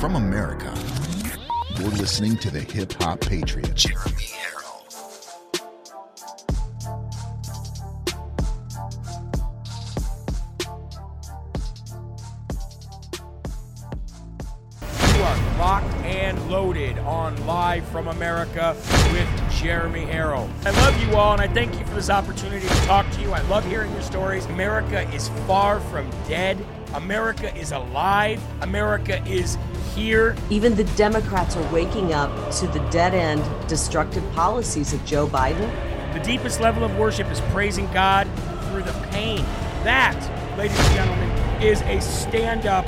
from America. You're listening to the Hip Hop Patriot, Jeremy Harrell. You are locked and loaded on Live from America with Jeremy Harrell. I love you all, and I thank you for this opportunity to talk to you. I love hearing your stories. America is far from dead. America is alive. America is here. Even the Democrats are waking up to the dead-end destructive policies of Joe Biden. The deepest level of worship is praising God through the pain. That, ladies and gentlemen, is a stand-up,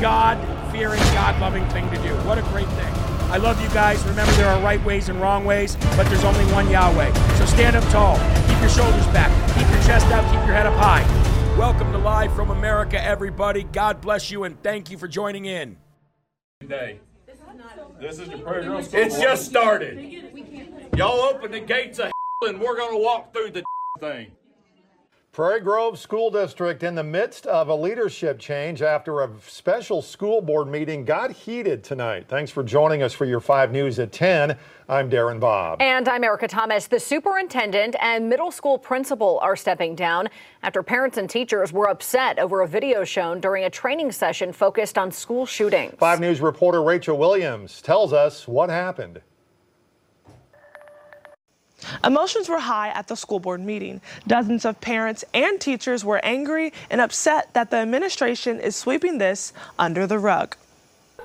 God-fearing, God-loving thing to do. What a great thing. I love you guys. Remember, there are right ways and wrong ways, but there's only one Yahweh. So stand up tall. Keep your shoulders back. Keep your chest out. Keep your head up high. Welcome to Live from America, everybody. God bless you, and thank you for joining in. Today, this is the Prairie Grove School. It's just started. Y'all open the gates of hell, and we're going to walk through the thing. Prairie Grove School District in the midst of a leadership change after a special school board meeting got heated tonight. Thanks for joining us for your 5 News at 10. I'm Darren Bob. And I'm Erica Thomas. The superintendent and middle school principal are stepping down after parents and teachers were upset over a video shown during a training session focused on school shootings. 5 News reporter Rachel Williams tells us what happened. Emotions were high at the school board meeting. Dozens of parents and teachers were angry and upset that the administration is sweeping this under the rug.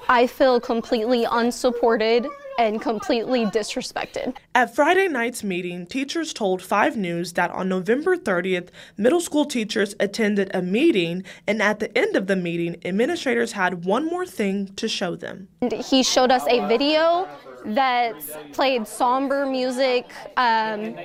I feel completely unsupported and completely disrespected. At Friday night's meeting, teachers told 5 News that on November 30th, middle school teachers attended a meeting, and at the end of the meeting, administrators had one more thing to show them. He showed us a video that played somber music, and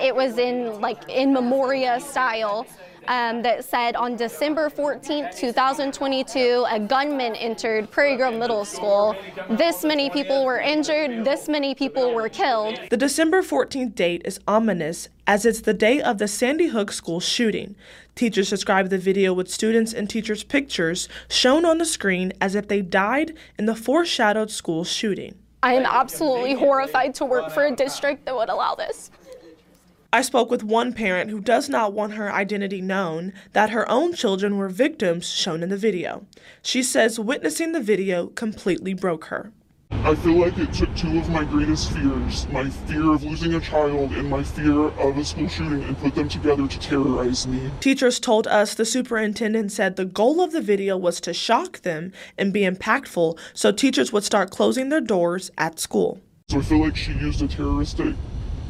it was in in memoria style, that said, on December 14th, 2022, a gunman entered Prairie Grove Middle School. This many people were injured. This many people were killed. The December 14th date is ominous, as it's the day of the Sandy Hook school shooting. Teachers described the video with students and teachers' pictures shown on the screen as if they died in the foreshadowed school shooting. I am absolutely horrified to work for a district that would allow this. I spoke with one parent who does not want her identity known, that her own children were victims shown in the video. She says witnessing the video completely broke her. I feel like it took two of my greatest fears, my fear of losing a child and my fear of a school shooting, and put them together to terrorize me. Teachers told us the superintendent said the goal of the video was to shock them and be impactful, so teachers would start closing their doors at school. So I feel like she used a terroristic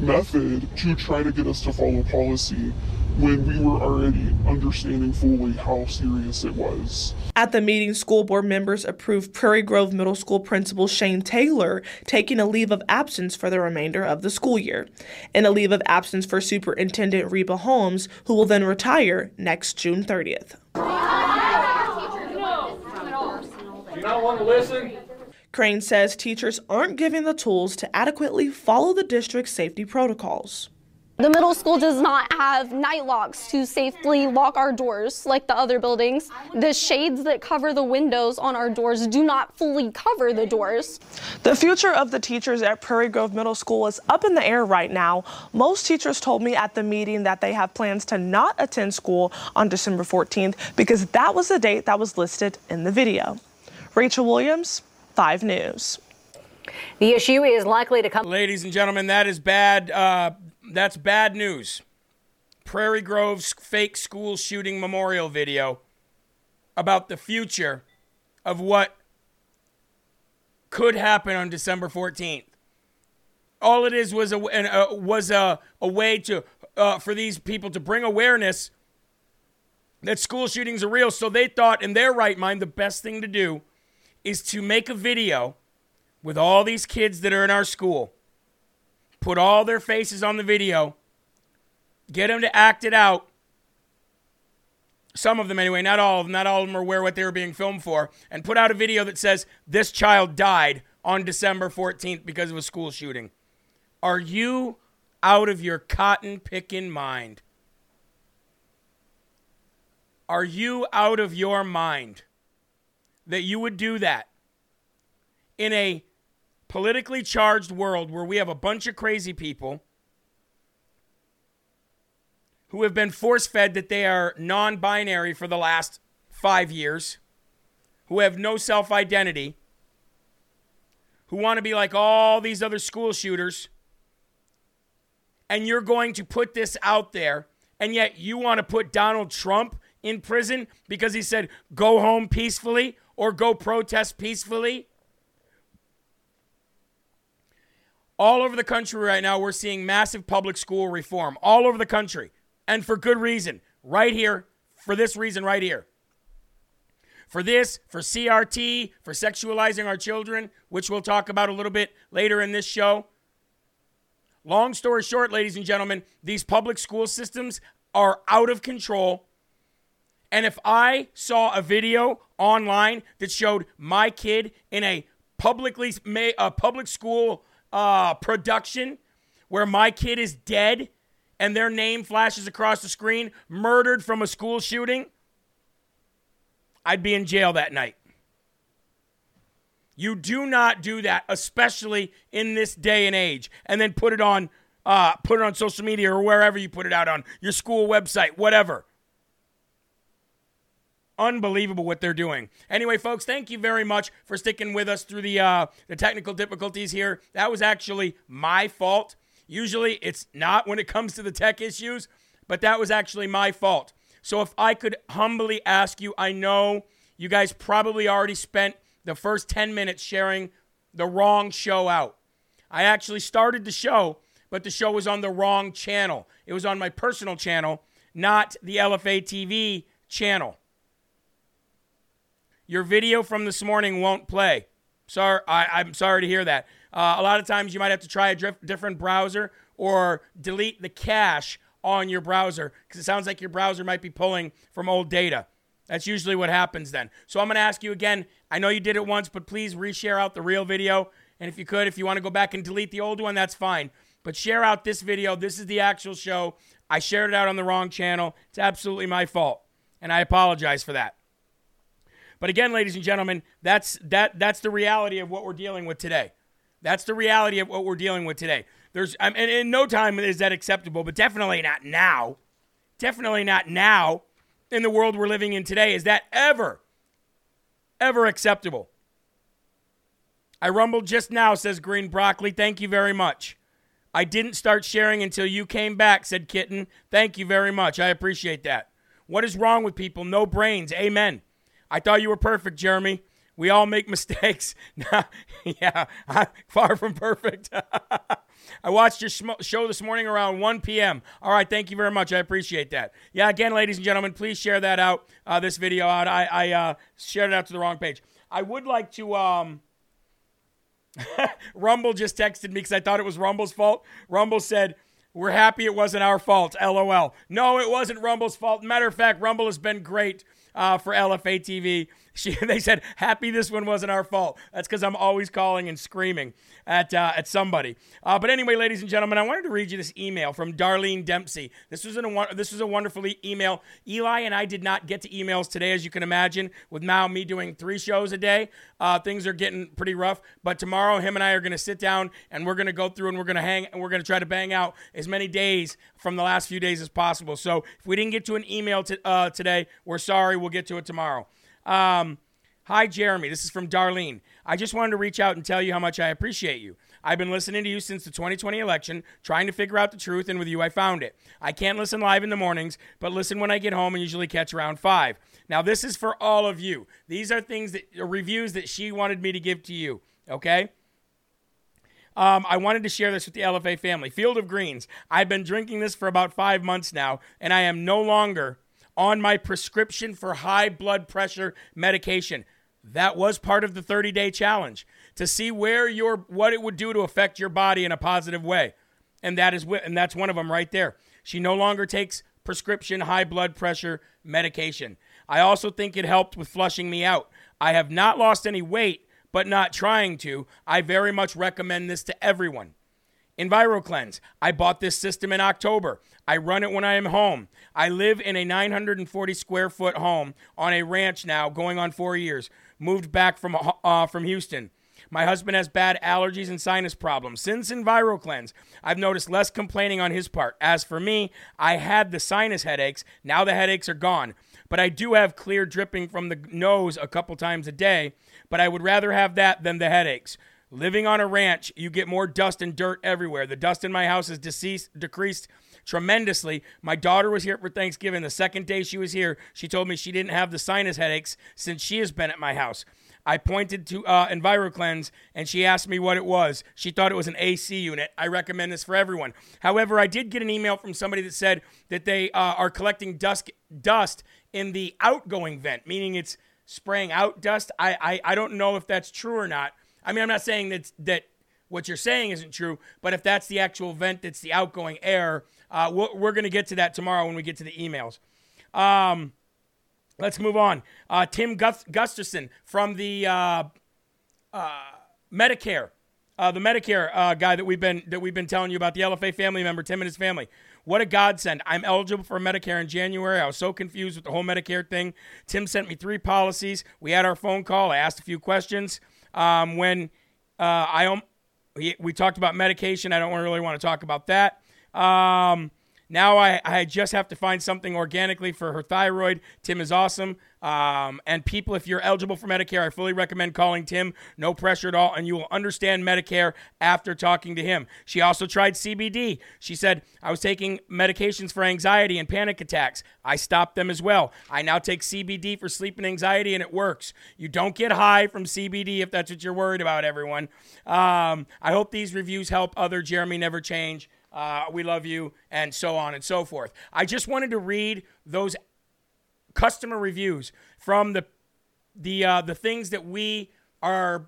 method to try to get us to follow policy, when we were already understanding fully how serious it was. At the meeting, school board members approved Prairie Grove Middle School Principal Shane Taylor taking a leave of absence for the remainder of the school year, and a leave of absence for Superintendent Reba Holmes, who will then retire next June 30th. Do you not want to listen? Crane says teachers aren't given the tools to adequately follow the district's safety protocols. The middle school does not have night locks to safely lock our doors like the other buildings. The shades that cover the windows on our doors do not fully cover the doors. The future of the teachers at Prairie Grove Middle School is up in the air right now. Most teachers told me at the meeting that they have plans to not attend school on December 14th because that was the date that was listed in the video. Rachel Williams, 5 News. The issue is likely to come. Ladies and gentlemen, that is bad. That's bad news. Prairie Grove's fake school shooting memorial video about the future of what could happen on December 14th. All it is was a way to for these people to bring awareness that school shootings are real. So they thought, in their right mind, the best thing to do is to make a video with all these kids that are in our school. Put all their faces on the video, get them to act it out. Some of them anyway, not all of them. Not all of them are aware what they were being filmed for. And put out a video that says, this child died on December 14th because of a school shooting. Are you out of your cotton-picking mind? Are you out of your mind that you would do that? in a politically charged world where we have a bunch of crazy people who have been force-fed that they are non-binary for the last 5 years, who have no self-identity, who want to be like all these other school shooters, and you're going to put this out there, and yet you want to put Donald Trump in prison because he said, go home peacefully or go protest peacefully? All over the country right now, we're seeing massive public school reform. All over the country. And for good reason. Right here. For this reason right here. For this, for CRT, for sexualizing our children, which we'll talk about a little bit later in this show. Long story short, ladies and gentlemen, these public school systems are out of control. And if I saw a video online that showed my kid in a public school production where my kid is dead and their name flashes across the screen, murdered from a school shooting, I'd be in jail that night. You do not do that, especially in this day and age, and then put it on social media or wherever you put it out on, your school website, whatever. Unbelievable what they're doing. Anyway, folks, thank you very much for sticking with us through the technical difficulties here. That was actually my fault. Usually it's not when it comes to the tech issues, but that was actually my fault. So if I could humbly ask you, I know you guys probably already spent the first 10 minutes sharing the wrong show out. I actually started the show, but the show was on the wrong channel. It was on my personal channel, not the LFA TV channel. Your video from this morning won't play. Sorry, I'm sorry to hear that. A lot of times you might have to try a different browser or delete the cache on your browser because it sounds like your browser might be pulling from old data. That's usually what happens then. So I'm going to ask you again. I know you did it once, but please reshare out the real video. And if you could, if you want to go back and delete the old one, that's fine. But share out this video. This is the actual show. I shared it out on the wrong channel. It's absolutely my fault. And I apologize for that. But again, ladies and gentlemen, that's the reality of what we're dealing with today. That's the reality of what we're dealing with today. And in no time is that acceptable, but definitely not now. Definitely not now in the world we're living in today. Is that ever acceptable? I rumbled just now, says Green Broccoli. Thank you very much. I didn't start sharing until you came back, said Kitten. Thank you very much. I appreciate that. What is wrong with people? No brains. Amen. I thought you were perfect, Jeremy. We all make mistakes. Yeah, I'm far from perfect. I watched your show this morning around 1 p.m. All right, thank you very much. I appreciate that. Yeah, again, ladies and gentlemen, please share that out, this video out. I shared it out to the wrong page. I would like to... Rumble just texted me because I thought it was Rumble's fault. Rumble said... We're happy it wasn't our fault, LOL. No, it wasn't Rumble's fault. Matter of fact, Rumble has been great for LFA TV. They said, happy this one wasn't our fault. That's because I'm always calling and screaming at somebody. But anyway, ladies and gentlemen, I wanted to read you this email from Darlene Dempsey. This was a wonderful email. Eli and I did not get to emails today, as you can imagine, with now me doing 3 shows a day. Things are getting pretty rough. But tomorrow, him and I are going to sit down, and we're going to go through, and we're going to hang, and we're going to try to bang out as many days from the last few days as possible. So if we didn't get to an email today, we're sorry. We'll get to it tomorrow. Hi, Jeremy. This is from Darlene. I just wanted to reach out and tell you how much I appreciate you. I've been listening to you since the 2020 election, trying to figure out the truth, and with you, I found it. I can't listen live in the mornings, but listen when I get home and usually catch around 5. Now, this is for all of you. These are reviews that she wanted me to give to you, okay? I wanted to share this with the LFA family. Field of Greens. I've been drinking this for about 5 months now, and I am no longer on my prescription for high blood pressure medication. That was part of the 30-day challenge to see what it would do to affect your body in a positive way. And that's one of them right there. She no longer takes prescription high blood pressure medication. I also think it helped with flushing me out. I have not lost any weight, but not trying to. I very much recommend this to everyone. Enviro Cleanse. I bought this system in October. I run it when I am home. I live in a 940 square foot home on a ranch now, going on 4 years. Moved back from Houston. My husband has bad allergies and sinus problems. Since Enviro Cleanse, I've noticed less complaining on his part. As for me, I had the sinus headaches. Now the headaches are gone. But I do have clear dripping from the nose a couple times a day. But I would rather have that than the headaches. Living on a ranch, you get more dust and dirt everywhere. The dust in my house has decreased tremendously. My daughter was here for Thanksgiving. The second day she was here, she told me she didn't have the sinus headaches since she has been at my house. I pointed to Enviro Cleanse, and she asked me what it was. She thought it was an AC unit. I recommend this for everyone. However, I did get an email from somebody that said that they are collecting dust in the outgoing vent, meaning it's spraying out dust. I don't know if that's true or not. I mean, I'm not saying that what you're saying isn't true, but if that's the actual vent, that's the outgoing air. We're going to get to that tomorrow when we get to the emails. Let's move on. Tim Gustafson from the Medicare, the Medicare guy that we've been telling you about, the LFA family member, Tim and his family. What a godsend. I'm eligible for Medicare in January. I was so confused with the whole Medicare thing. Tim sent me 3 policies. We had our phone call. I asked a few questions. We talked about medication. I don't really want to talk about that. Now I just have to find something organically for her thyroid. Tim is awesome. And people, if you're eligible for Medicare, I fully recommend calling Tim. No pressure at all, and you will understand Medicare after talking to him. She also tried CBD. She said, I was taking medications for anxiety and panic attacks. I stopped them as well. I now take CBD for sleep and anxiety, and it works. You don't get high from CBD if that's what you're worried about, everyone. I hope these reviews help other Jeremy Never Change. We love you, and so on and so forth. I just wanted to read those customer reviews from the things that we are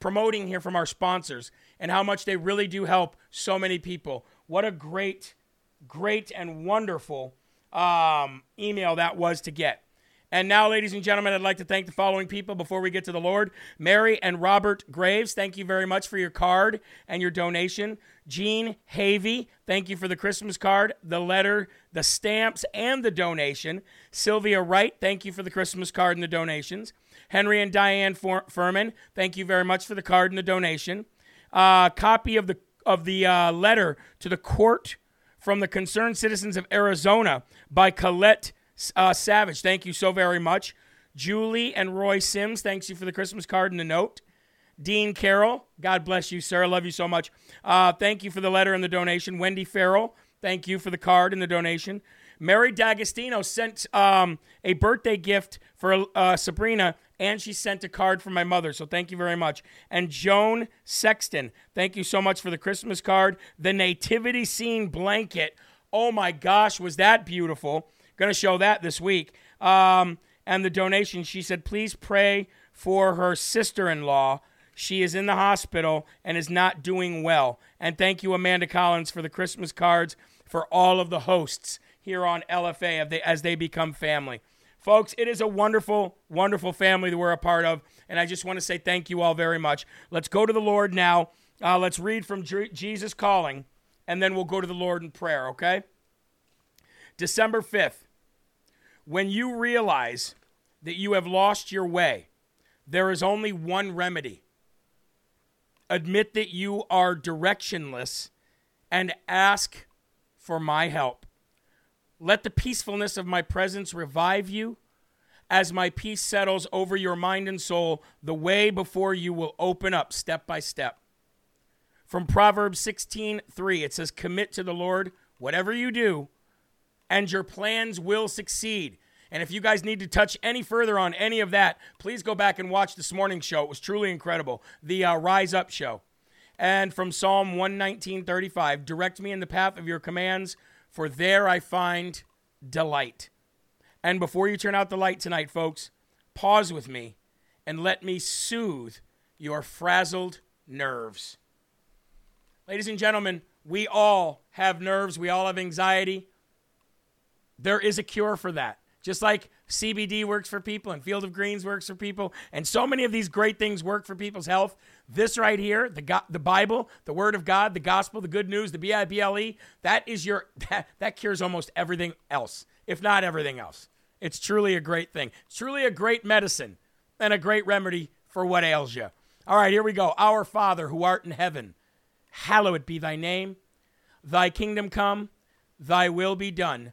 promoting here from our sponsors and how much they really do help so many people. What a great, great and wonderful email that was to get. And now, ladies and gentlemen, I'd like to thank the following people before we get to the Lord. Mary and Robert Graves, thank you very much for your card and your donation. Jean Havey, thank you for the Christmas card, the letter, the stamps, and the donation. Sylvia Wright, thank you for the Christmas card and the donations. Henry and Diane Furman, thank you very much for the card and the donation. Copy of the letter to the court from the Concerned Citizens of Arizona by Colette Savage, thank you so very much. Julie and Roy Sims, thanks you for the Christmas card and the note. Dean Carroll, God bless you, sir. I love you so much. Thank you for the letter and the donation. Wendy Farrell, thank you for the card and the donation. Mary D'Agostino sent a birthday gift for Sabrina, and she sent a card for my mother, so thank you very much. And Joan Sexton, thank you so much for the Christmas card. The Nativity Scene blanket, oh my gosh, was that beautiful. Going to show that this week. And the donation, she said, please pray for her sister-in-law. She is in the hospital and is not doing well. And thank you, Amanda Collins, for the Christmas cards for all of the hosts here on LFA as they become family. Folks, it is a wonderful, wonderful family that we're a part of. And I just want to say thank you all very much. Let's go to the Lord now. Let's read from Jesus Calling, and then we'll go to the Lord in prayer, okay? December 5th. When you realize that you have lost your way, there is only one remedy. Admit that you are directionless and ask for my help. Let the peacefulness of my presence revive you. As my peace settles over your mind and soul, the way before you will open up step by step. From Proverbs 16:3, it says, commit to the Lord whatever you do, and your plans will succeed. And if you guys need to touch any further on any of that, please go back and watch this morning's show. It was truly incredible, the Rise Up show. And from Psalm 119:35, direct me in the path of your commands, for there I find delight. And before you turn out the light tonight, folks, pause with me and let me soothe your frazzled nerves. Ladies and gentlemen, we all have nerves. We all have anxiety. There is a cure for that. Just like CBD works for people and Field of Greens works for people and so many of these great things work for people's health, this right here, the Bible, the Word of God, the Gospel, the Good News, the Bible, that cures almost everything else, if not everything else. It's truly a great thing. It's truly a great medicine and a great remedy for what ails you. All right, here we go. Our Father, who art in heaven, hallowed be thy name. Thy kingdom come, thy will be done,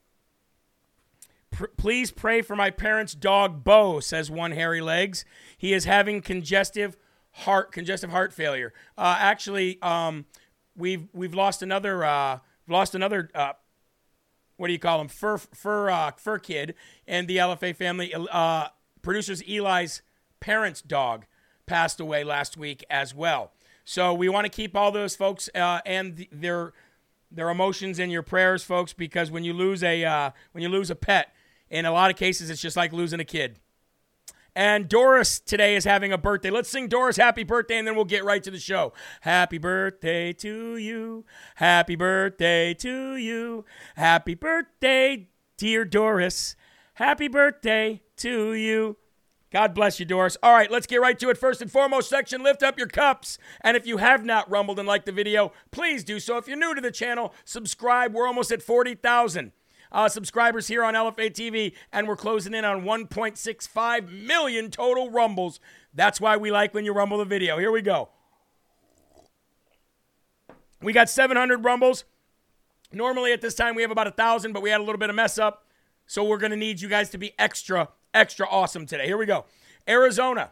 Please pray for my parents' dog, Bo, says one hairy legs. He is having congestive heart failure. We've lost another fur kid in the LFA family. Producers Eli's parents' dog passed away last week as well. So we want to keep all those folks and their emotions in your prayers, folks, because when you lose a pet, in a lot of cases, it's just like losing a kid. And Doris today is having a birthday. Let's sing Doris happy birthday, and then we'll get right to the show. Happy birthday to you. Happy birthday to you. Happy birthday, dear Doris. Happy birthday to you. God bless you, Doris. All right, let's get right to it. First and foremost section, lift up your cups. And if you have not rumbled and liked the video, please do so. If you're new to the channel, subscribe. We're almost at 40,000 subscribers here on LFA TV, and we're closing in on 1.65 million total rumbles. That's why we like when you rumble the video. Here we go. We got 700 rumbles. Normally at this time we have about 1,000, but we had a little bit of mess up, so we're going to need you guys to be extra awesome today. Here we go. Arizona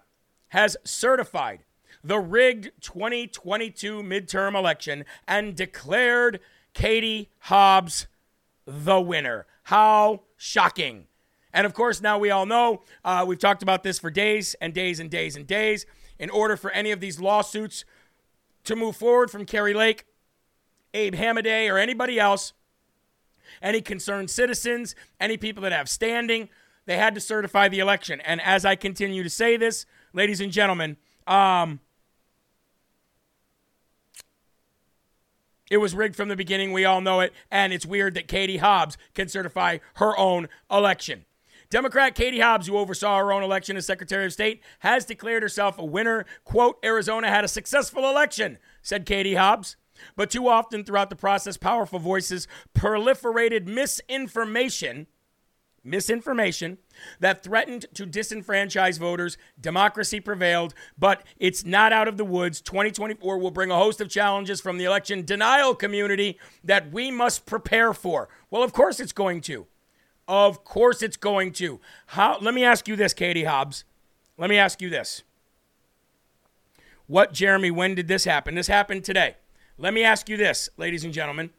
has certified the rigged 2022 midterm election and declared Katie Hobbs the winner. How shocking. And of course, now we all know, we've talked about this for days and days and days and days. In order for any of these lawsuits to move forward from Kari Lake, Abe Hamadeh, or anybody else, any concerned citizens, any people that have standing, they had to certify the election. And as I continue to say this, ladies and gentlemen, it was rigged from the beginning. We all know it. And it's weird that Katie Hobbs can certify her own election. Democrat Katie Hobbs, who oversaw her own election as Secretary of State, has declared herself a winner. Quote, Arizona had a successful election, said Katie Hobbs. But too often throughout the process, powerful voices proliferated misinformation that threatened to disenfranchise voters. Democracy prevailed, but it's not out of the woods. 2024 will bring a host of challenges from the election denial community that we must prepare for. Well, of course it's going to. Of course it's going to. Let me ask you this, Katie Hobbs. Let me ask you this. What, Jeremy, when did this happen? This happened today. Let me ask you this, ladies and gentlemen.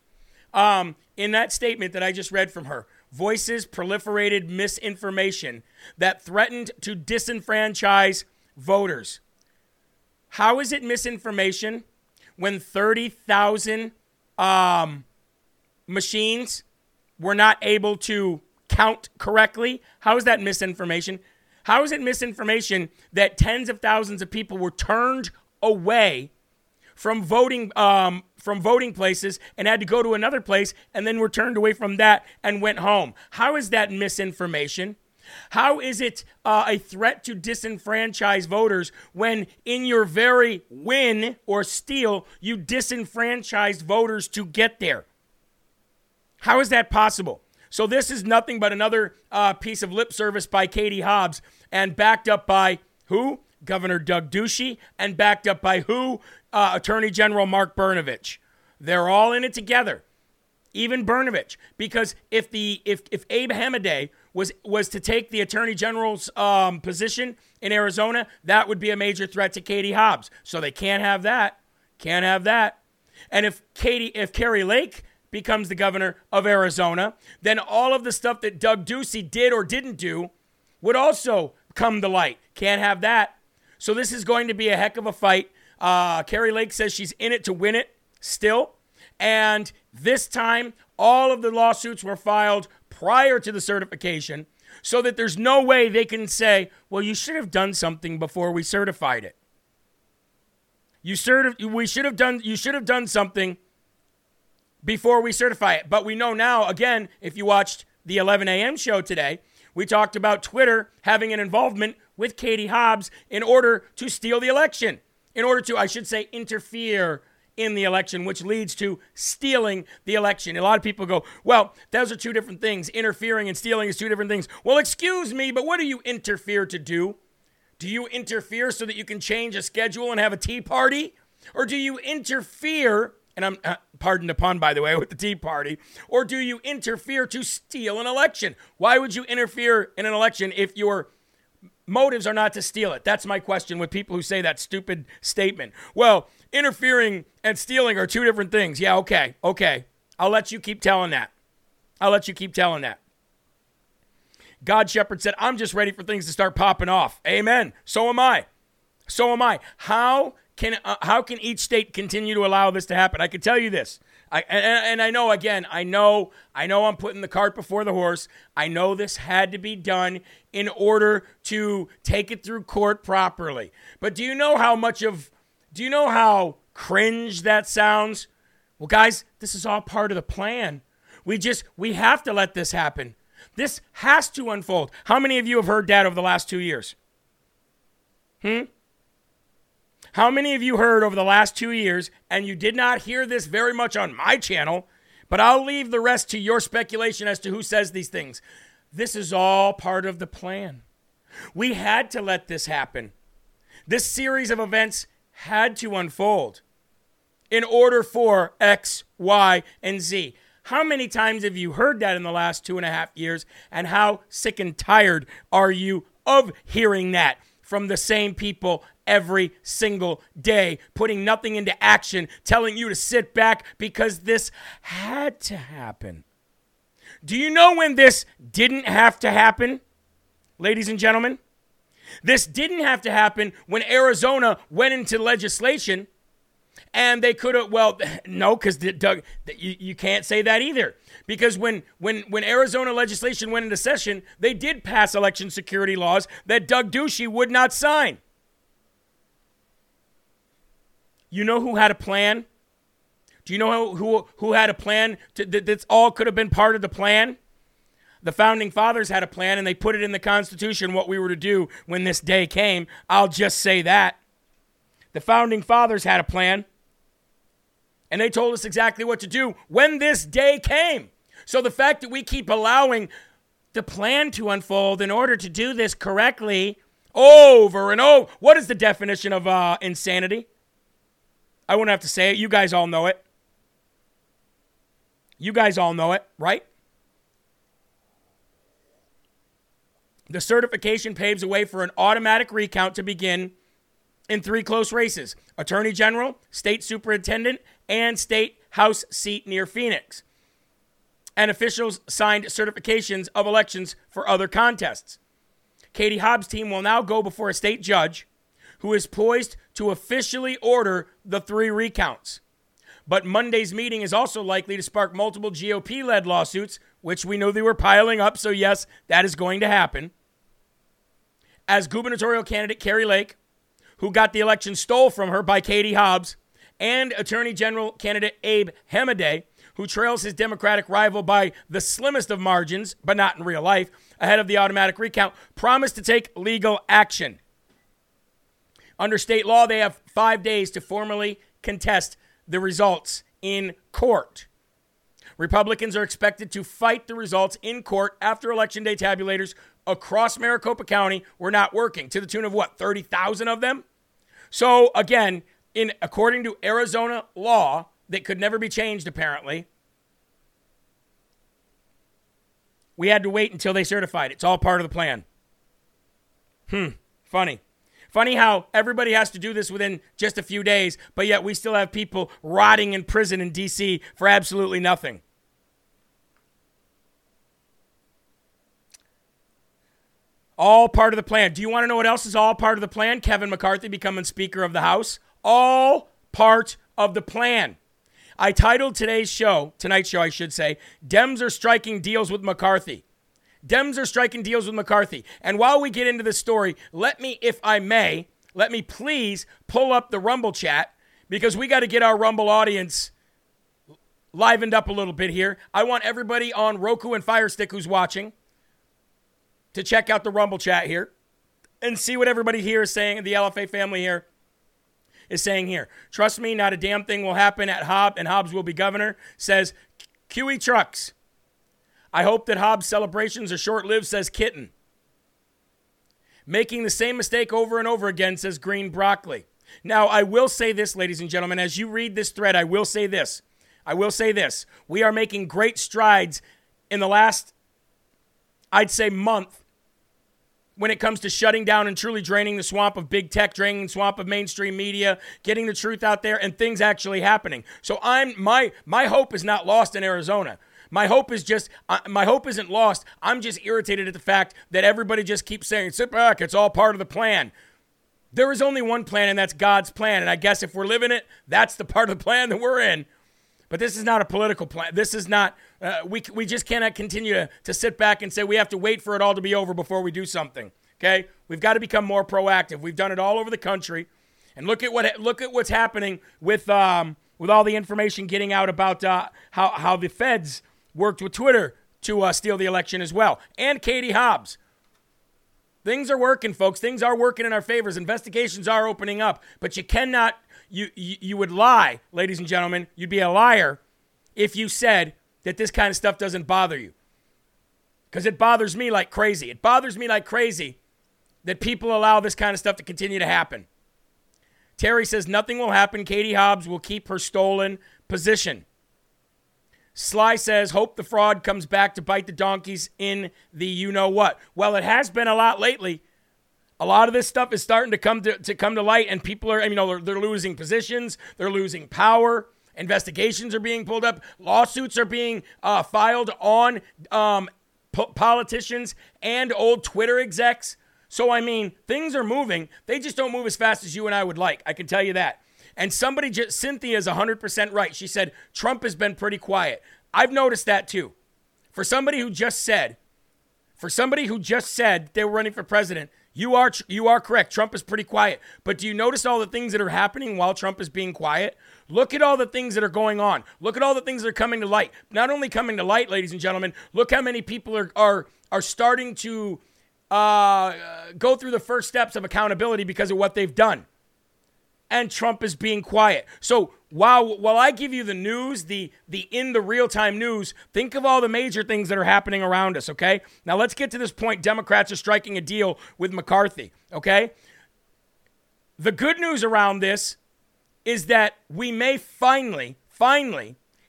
In that statement that I just read from her, voices proliferated misinformation that threatened to disenfranchise voters. How is it misinformation when 30,000 machines were not able to count correctly? How is that misinformation? How is it misinformation that tens of thousands of people were turned away from voting places and had to go to another place and then were turned away from that and went home? How is that misinformation? How is it a threat to disenfranchise voters when in your very win or steal, you disenfranchised voters to get there? How is that possible? So this is nothing but another piece of lip service by Katie Hobbs, and backed up by who? Governor Doug Ducey, and backed up by who? Attorney General Mark Brnovich. They're all in it together, even Brnovich, because if Abe Hamadeh was to take the Attorney General's position in Arizona, that would be a major threat to Katie Hobbs. So they can't have that. Can't have that. And if Kari Lake becomes the governor of Arizona, then all of the stuff that Doug Ducey did or didn't do would also come to light. Can't have that. So this is going to be a heck of a fight. Kari Lake says she's in it to win it still. And this time, all of the lawsuits were filed prior to the certification so that there's no way they can say, well, you should have done something before we certified it. You should have done something before we certify it. But we know now, again, if you watched the 11 a.m. show today, we talked about Twitter having an involvement with Katie Hobbs in order to steal the election, in order to, I should say, interfere in the election, which leads to stealing the election. A lot of people go, well, those are two different things. Interfering and stealing is two different things. Well, excuse me, but what do you interfere to do? Do you interfere so that you can change a schedule and have a tea party? Or do you interfere, and I'm pardon the pun, by the way, with the tea party, or do you interfere to steal an election? Why would you interfere in an election if your motives are not to steal it? That's my question with people who say that stupid statement. Well, interfering and stealing are two different things. Yeah, okay. I'll let you keep telling that. God Shepherd said, I'm just ready for things to start popping off. Amen. So am I. How can each state continue to allow this to happen? I can tell you this. I know I'm putting the cart before the horse. I know this had to be done in order to take it through court properly. But do you know how cringe that sounds? Well, guys, this is all part of the plan. We have to let this happen. This has to unfold. How many of you have heard that over the last 2 years? How many of you heard over the last 2 years, and you did not hear this very much on my channel, but I'll leave the rest to your speculation as to who says these things. This is all part of the plan. We had to let this happen. This series of events had to unfold in order for X, Y, and Z. How many times have you heard that in the last 2.5 years, and how sick and tired are you of hearing that from the same people every single day, putting nothing into action, telling you to sit back because this had to happen? Do you know when this didn't have to happen, ladies and gentlemen? This didn't have to happen when Arizona went into legislation, and they could have, well, no, because Doug, you can't say that either. Because when Arizona legislation went into session, they did pass election security laws that Doug Ducey would not sign. You know who had a plan? Do you know who had a plan? This all could have been part of the plan. The Founding Fathers had a plan, and they put it in the Constitution what we were to do when this day came. I'll just say that. The Founding Fathers had a plan, and they told us exactly what to do when this day came. So the fact that we keep allowing the plan to unfold in order to do this correctly over and over. What is the definition of insanity? I won't have to say it. You guys all know it. You guys all know it, right? The certification paves the way for an automatic recount to begin in 3 close races: Attorney General, State Superintendent, and State House seat near Phoenix. And officials signed certifications of elections for other contests. Katie Hobbs' team will now go before a state judge who is poised to officially order the 3 recounts. But Monday's meeting is also likely to spark multiple GOP-led lawsuits, which we know they were piling up, so yes, that is going to happen. As gubernatorial candidate Kari Lake, who got the election stole from her by Katie Hobbs, and Attorney General candidate Abe Hamadeh, who trails his Democratic rival by the slimmest of margins, but not in real life, ahead of the automatic recount, promised to take legal action. Under state law, they have 5 days to formally contest the results in court. Republicans are expected to fight the results in court after Election Day tabulators across Maricopa County were not working, to the tune of, 30,000 of them? So, again, according to Arizona law, that could never be changed, apparently, we had to wait until they certified. It's all part of the plan. Funny. Funny how everybody has to do this within just a few days, but yet we still have people rotting in prison in D.C. for absolutely nothing. All part of the plan. Do you want to know what else is all part of the plan? Kevin McCarthy becoming Speaker of the House. All part of the plan. I titled tonight's show, Dems are striking deals with McCarthy. Dems are striking deals with McCarthy. And while we get into this story, let me please pull up the Rumble chat, because we got to get our Rumble audience livened up a little bit here. I want everybody on Roku and Firestick who's watching to check out the Rumble chat here and see what everybody here is saying, the LFA family here is saying here. Trust me, not a damn thing will happen at Hobbs, and Hobbs will be governor, says QE Trucks. I hope that Hobbs' celebrations are short-lived, says Kitten. Making the same mistake over and over again, says Green Broccoli. Now, I will say this, ladies and gentlemen. As you read this thread, I will say this. We are making great strides in the last, I'd say, month when it comes to shutting down and truly draining the swamp of big tech, draining the swamp of mainstream media, getting the truth out there, and things actually happening. So my hope is not lost in Arizona. My hope isn't lost. I'm just irritated at the fact that everybody just keeps saying, sit back, it's all part of the plan. There is only one plan, and that's God's plan. And I guess if we're living it, that's the part of the plan that we're in. But this is not a political plan. This is not, we just cannot continue to sit back and say we have to wait for it all to be over before we do something, okay? We've got to become more proactive. We've done it all over the country. And look at what's happening with all the information getting out about how the feds worked with Twitter to steal the election as well. And Katie Hobbs. Things are working, folks. Things are working in our favors. Investigations are opening up. But you cannot, you would lie, ladies and gentlemen. You'd be a liar if you said that this kind of stuff doesn't bother you. Because it bothers me like crazy. It bothers me like crazy that people allow this kind of stuff to continue to happen. Terry says nothing will happen. Katie Hobbs will keep her stolen position. Sly says, hope the fraud comes back to bite the donkeys in the you-know-what. Well, it has been a lot lately. A lot of this stuff is starting to come to light, and people are, they're losing positions. They're losing power. Investigations are being pulled up. Lawsuits are being filed on politicians and old Twitter execs. So, things are moving. They just don't move as fast as you and I would like. I can tell you that. And Cynthia is 100% right. She said, Trump has been pretty quiet. I've noticed that too. For somebody who just said they were running for president, you are correct. Trump is pretty quiet. But do you notice all the things that are happening while Trump is being quiet? Look at all the things that are going on. Look at all the things that are coming to light. Not only coming to light, ladies and gentlemen, look how many people are starting to go through the first steps of accountability because of what they've done. And Trump is being quiet. So while I give you the news, the real-time news, think of all the major things that are happening around us, okay? Now let's get to this point. Democrats are striking a deal with McCarthy, okay? The good news around this is that we may finally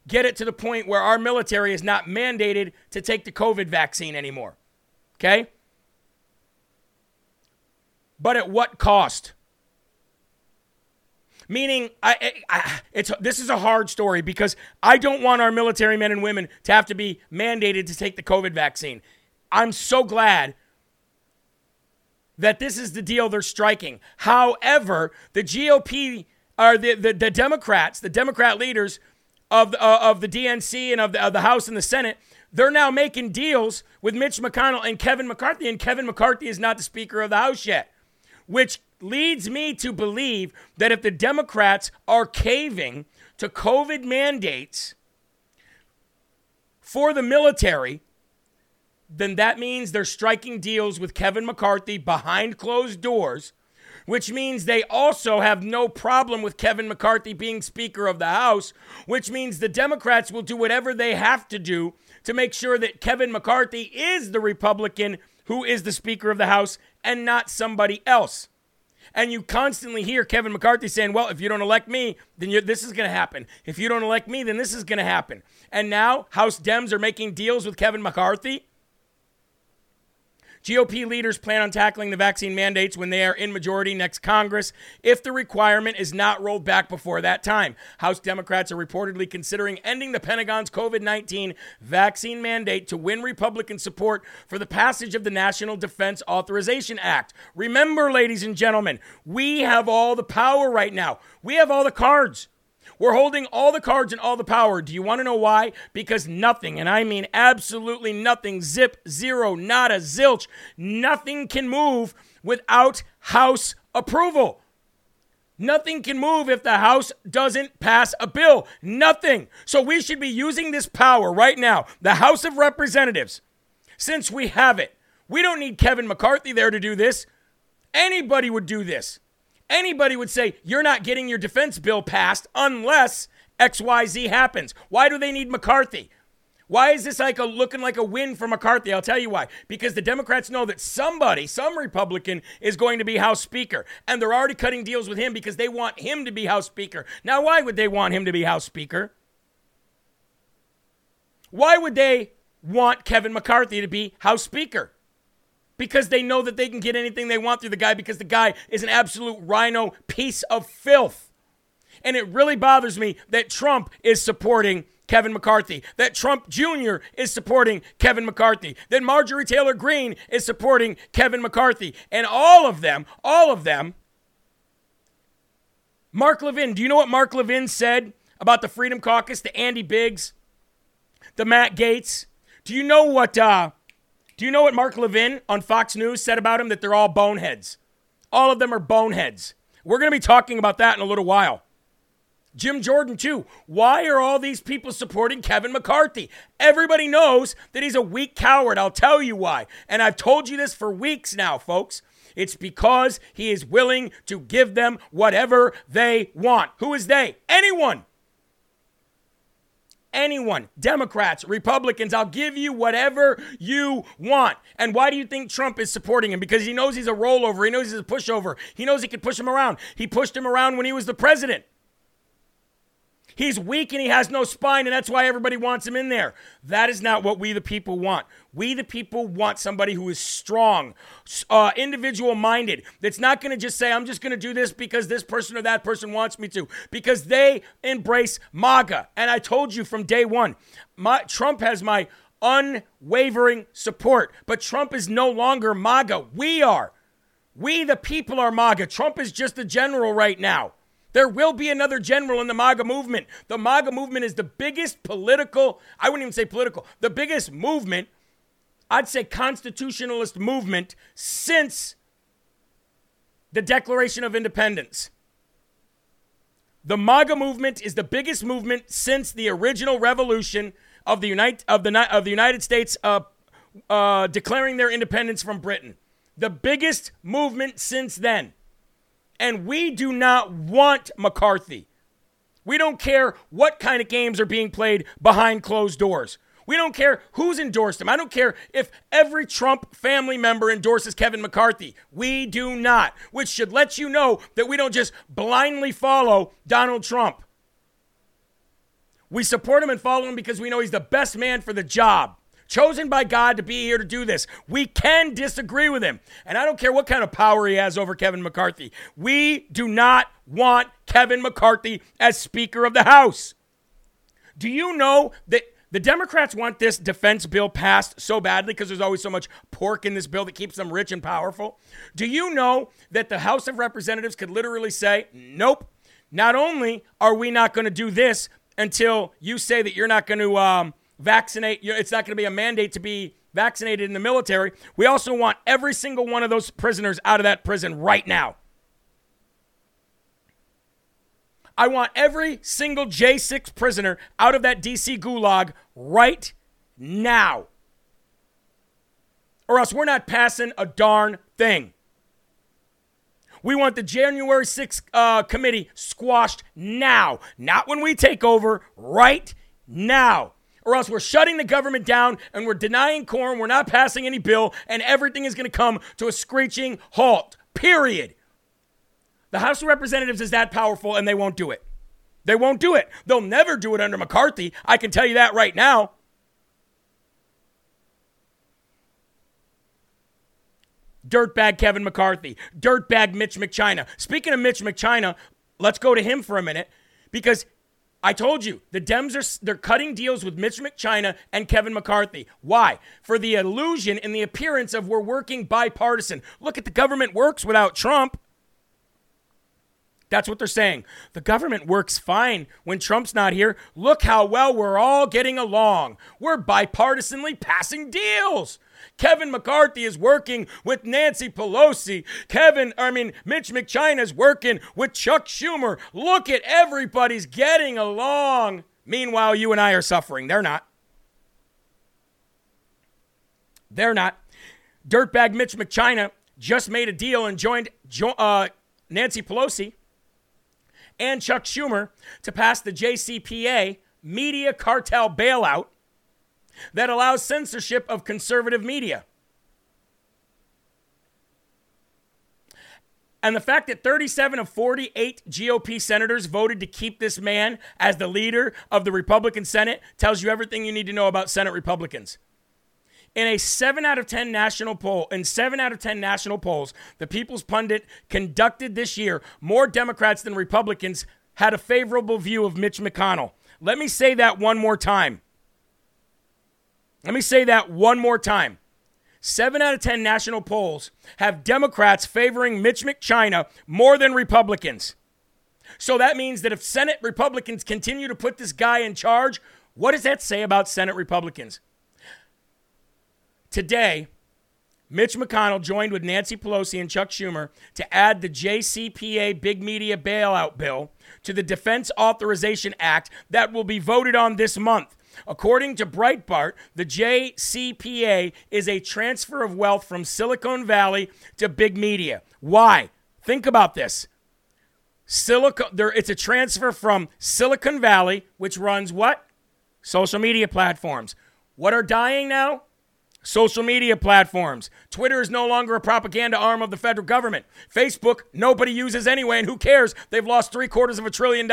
get it to the point where our military is not mandated to take the COVID vaccine anymore, okay? But at what cost? Meaning, this is a hard story because I don't want our military men and women to have to be mandated to take the COVID vaccine. I'm so glad that this is the deal they're striking. However, the GOP, or the Democrats, the Democrat leaders of the DNC and of the House and the Senate, they're now making deals with Mitch McConnell and Kevin McCarthy, and Kevin McCarthy is not the Speaker of the House yet, which leads me to believe that if the Democrats are caving to COVID mandates for the military, then that means they're striking deals with Kevin McCarthy behind closed doors, which means they also have no problem with Kevin McCarthy being Speaker of the House, which means the Democrats will do whatever they have to do to make sure that Kevin McCarthy is the Republican who is the Speaker of the House and not somebody else. And you constantly hear Kevin McCarthy saying, well, if you don't elect me, then this is going to happen. If you don't elect me, then this is going to happen. And now House Dems are making deals with Kevin McCarthy. GOP leaders plan on tackling the vaccine mandates when they are in majority next Congress if the requirement is not rolled back before that time. House Democrats are reportedly considering ending the Pentagon's COVID-19 vaccine mandate to win Republican support for the passage of the National Defense Authorization Act. Remember, ladies and gentlemen, we have all the power right now. We have all the cards. We're holding all the cards and all the power. Do you want to know why? Because nothing, and I mean absolutely nothing, zip, zero, nada, zilch, nothing can move without House approval. Nothing can move if the House doesn't pass a bill. Nothing. So we should be using this power right now, the House of Representatives, since we have it. We don't need Kevin McCarthy there to do this. Anybody would do this. Anybody would say, you're not getting your defense bill passed unless XYZ happens. Why do they need McCarthy? Why is this looking like a win for McCarthy? I'll tell you why. Because the Democrats know that somebody, some Republican, is going to be House Speaker. And they're already cutting deals with him because they want him to be House Speaker. Now, why would they want him to be House Speaker? Why would they want Kevin McCarthy to be House Speaker? Because they know that they can get anything they want through the guy because the guy is an absolute rhino piece of filth. And it really bothers me that Trump is supporting Kevin McCarthy, that Trump Jr. is supporting Kevin McCarthy, that Marjorie Taylor Greene is supporting Kevin McCarthy, and all of them, Mark Levin, do you know what Mark Levin said about the Freedom Caucus, the Andy Biggs, the Matt Gaetz? Do you know what Mark Levin on Fox News said about him? That they're all boneheads. All of them are boneheads. We're going to be talking about that in a little while. Jim Jordan, too. Why are all these people supporting Kevin McCarthy? Everybody knows that he's a weak coward. I'll tell you why. And I've told you this for weeks now, folks. It's because he is willing to give them whatever they want. Who is they? Anyone. Anyone. Democrats, Republicans, I'll give you whatever you want. And why do you think Trump is supporting him? Because he knows he's a rollover. He knows he's a pushover. He knows he can push him around. He pushed him around when he was the president. He's weak and he has no spine, and that's why everybody wants him in there. That is not what we the people want. We the people want somebody who is strong, individual-minded, that's not going to just say, I'm just going to do this because this person or that person wants me to, because they embrace MAGA. And I told you from day one, Trump has my unwavering support, but Trump is no longer MAGA. We are. We the people are MAGA. Trump is just the general right now. There will be another general in the MAGA movement. The MAGA movement is the biggest the biggest movement, I'd say constitutionalist movement, since the Declaration of Independence. The MAGA movement is the biggest movement since the original revolution of the United States declaring their independence from Britain. The biggest movement since then. And we do not want McCarthy. We don't care what kind of games are being played behind closed doors. We don't care who's endorsed him. I don't care if every Trump family member endorses Kevin McCarthy. We do not, which should let you know that we don't just blindly follow Donald Trump. We support him and follow him because we know he's the best man for the job, chosen by God to be here to do this. We can disagree with him. And I don't care what kind of power he has over Kevin McCarthy. We do not want Kevin McCarthy as Speaker of the House. Do you know that the Democrats want this defense bill passed so badly because there's always so much pork in this bill that keeps them rich and powerful? Do you know that the House of Representatives could literally say, nope, not only are we not going to do this until you say that you're not going to vaccinate, it's not going to be a mandate to be vaccinated in the military. We also want every single one of those prisoners out of that prison right now. I want every single J6 prisoner out of that DC gulag right now. Or else we're not passing a darn thing. We want the January 6th committee squashed now. Not when we take over, right now. Or else we're shutting the government down and we're denying quorum, we're not passing any bill, and everything is going to come to a screeching halt, period. The House of Representatives is that powerful and they won't do it. They won't do it. They'll never do it under McCarthy. I can tell you that right now. Dirtbag Kevin McCarthy. Dirtbag Mitch McChina. Speaking of Mitch McChina, let's go to him for a minute, because I told you, the Dems they're cutting deals with Mitch McChina and Kevin McCarthy. Why? For the illusion and the appearance of we're working bipartisan. Look at the government works without Trump. That's what they're saying. The government works fine when Trump's not here. Look how well we're all getting along. We're bipartisanly passing deals. Kevin McCarthy is working with Nancy Pelosi. Mitch McConnell is working with Chuck Schumer. Look at everybody's getting along. Meanwhile, you and I are suffering. They're not. Dirtbag Mitch McConnell just made a deal and joined Nancy Pelosi and Chuck Schumer to pass the JCPA media cartel bailout that allows censorship of conservative media. And the fact that 37 of 48 GOP senators voted to keep this man as the leader of the Republican Senate tells you everything you need to know about Senate Republicans. In a 7 out of 10 national poll, in 7 out of 10 national polls, the People's Pundit conducted this year, more Democrats than Republicans had a favorable view of Mitch McConnell. Let me say that one more time. 7 out of 10 national polls have Democrats favoring Mitch McConnell more than Republicans. So that means that if Senate Republicans continue to put this guy in charge, what does that say about Senate Republicans? Today, Mitch McConnell joined with Nancy Pelosi and Chuck Schumer to add the JCPA big media bailout bill to the Defense Authorization Act that will be voted on this month. According to Breitbart, the JCPA is a transfer of wealth from Silicon Valley to big media. Why? Think about this. It's a transfer from Silicon Valley, which runs what? Social media platforms. What are dying now? Social media platforms. Twitter is no longer a propaganda arm of the federal government. Facebook, nobody uses anyway, and who cares? They've lost $750 billion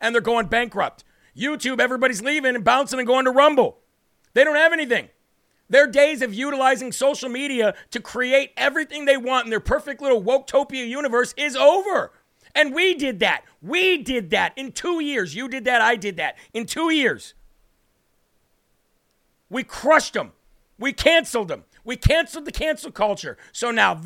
and they're going bankrupt. YouTube, everybody's leaving and bouncing and going to Rumble. They don't have anything. Their days of utilizing social media to create everything they want in their perfect little Woketopia universe is over. And we did that. In 2 years. You did that. I did that. In 2 years. We crushed them. We canceled them. We canceled the cancel culture. So now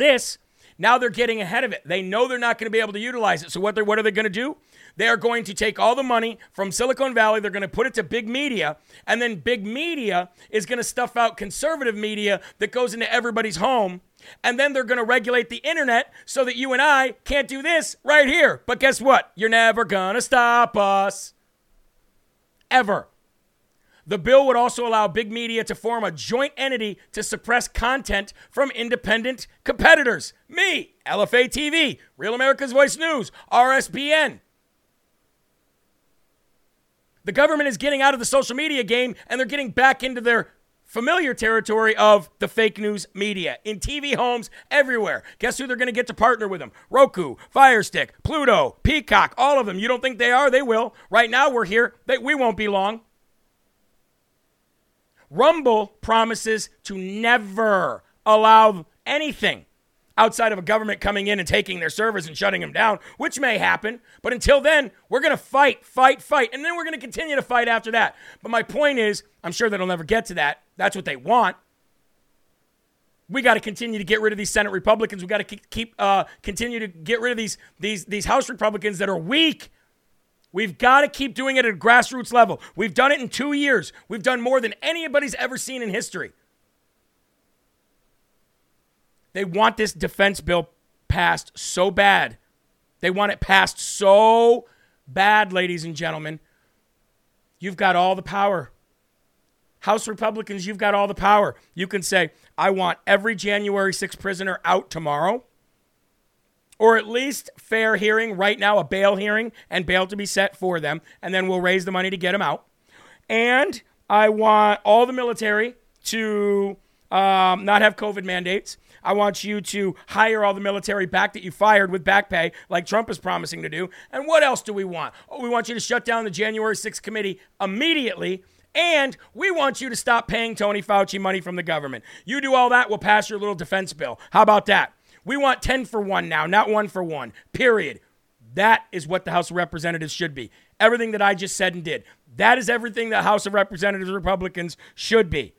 now they're getting ahead of it. They know they're not going to be able to utilize it. So what are they going to do? They are going to take all the money from Silicon Valley. They're going to put it to big media. And then big media is going to stuff out conservative media that goes into everybody's home. And then they're going to regulate the internet so that you and I can't do this right here. But guess what? You're never going to stop us. Ever. The bill would also allow big media to form a joint entity to suppress content from independent competitors. Me, LFA TV, Real America's Voice News, RSBN. The government is getting out of the social media game and they're getting back into their familiar territory of the fake news media in TV homes everywhere. Guess who they're going to get to partner with them? Roku, Firestick, Pluto, Peacock, all of them. You don't think they are? They will. Right now we're here. We won't be long. Rumble promises to never allow anything outside of a government coming in and taking their servers and shutting them down, which may happen. But until then, we're going to fight. And then we're going to continue to fight after that. But my point is, I'm sure they'll never get to that. That's what they want. We got to continue to get rid of these Senate Republicans. We got to continue to get rid of these House Republicans that are weak. We've got to keep doing it at a grassroots level. We've done it in 2 years. We've done more than anybody's ever seen in history. They want this defense bill passed so bad. They want it passed so bad, ladies and gentlemen. You've got all the power. House Republicans, you've got all the power. You can say, I want every January 6th prisoner out tomorrow. Or at least fair hearing right now, a bail hearing and bail to be set for them. And then we'll raise the money to get them out. And I want all the military to not have COVID mandates. I want you to hire all the military back that you fired with back pay like Trump is promising to do. And what else do we want? Oh, we want you to shut down the January 6th committee immediately. And we want you to stop paying Tony Fauci money from the government. You do all that, we'll pass your little defense bill. How about that? We want 10 for 1 now, not 1 for 1, period. That is what the House of Representatives should be. Everything that I just said and did. That is everything the House of Representatives Republicans should be.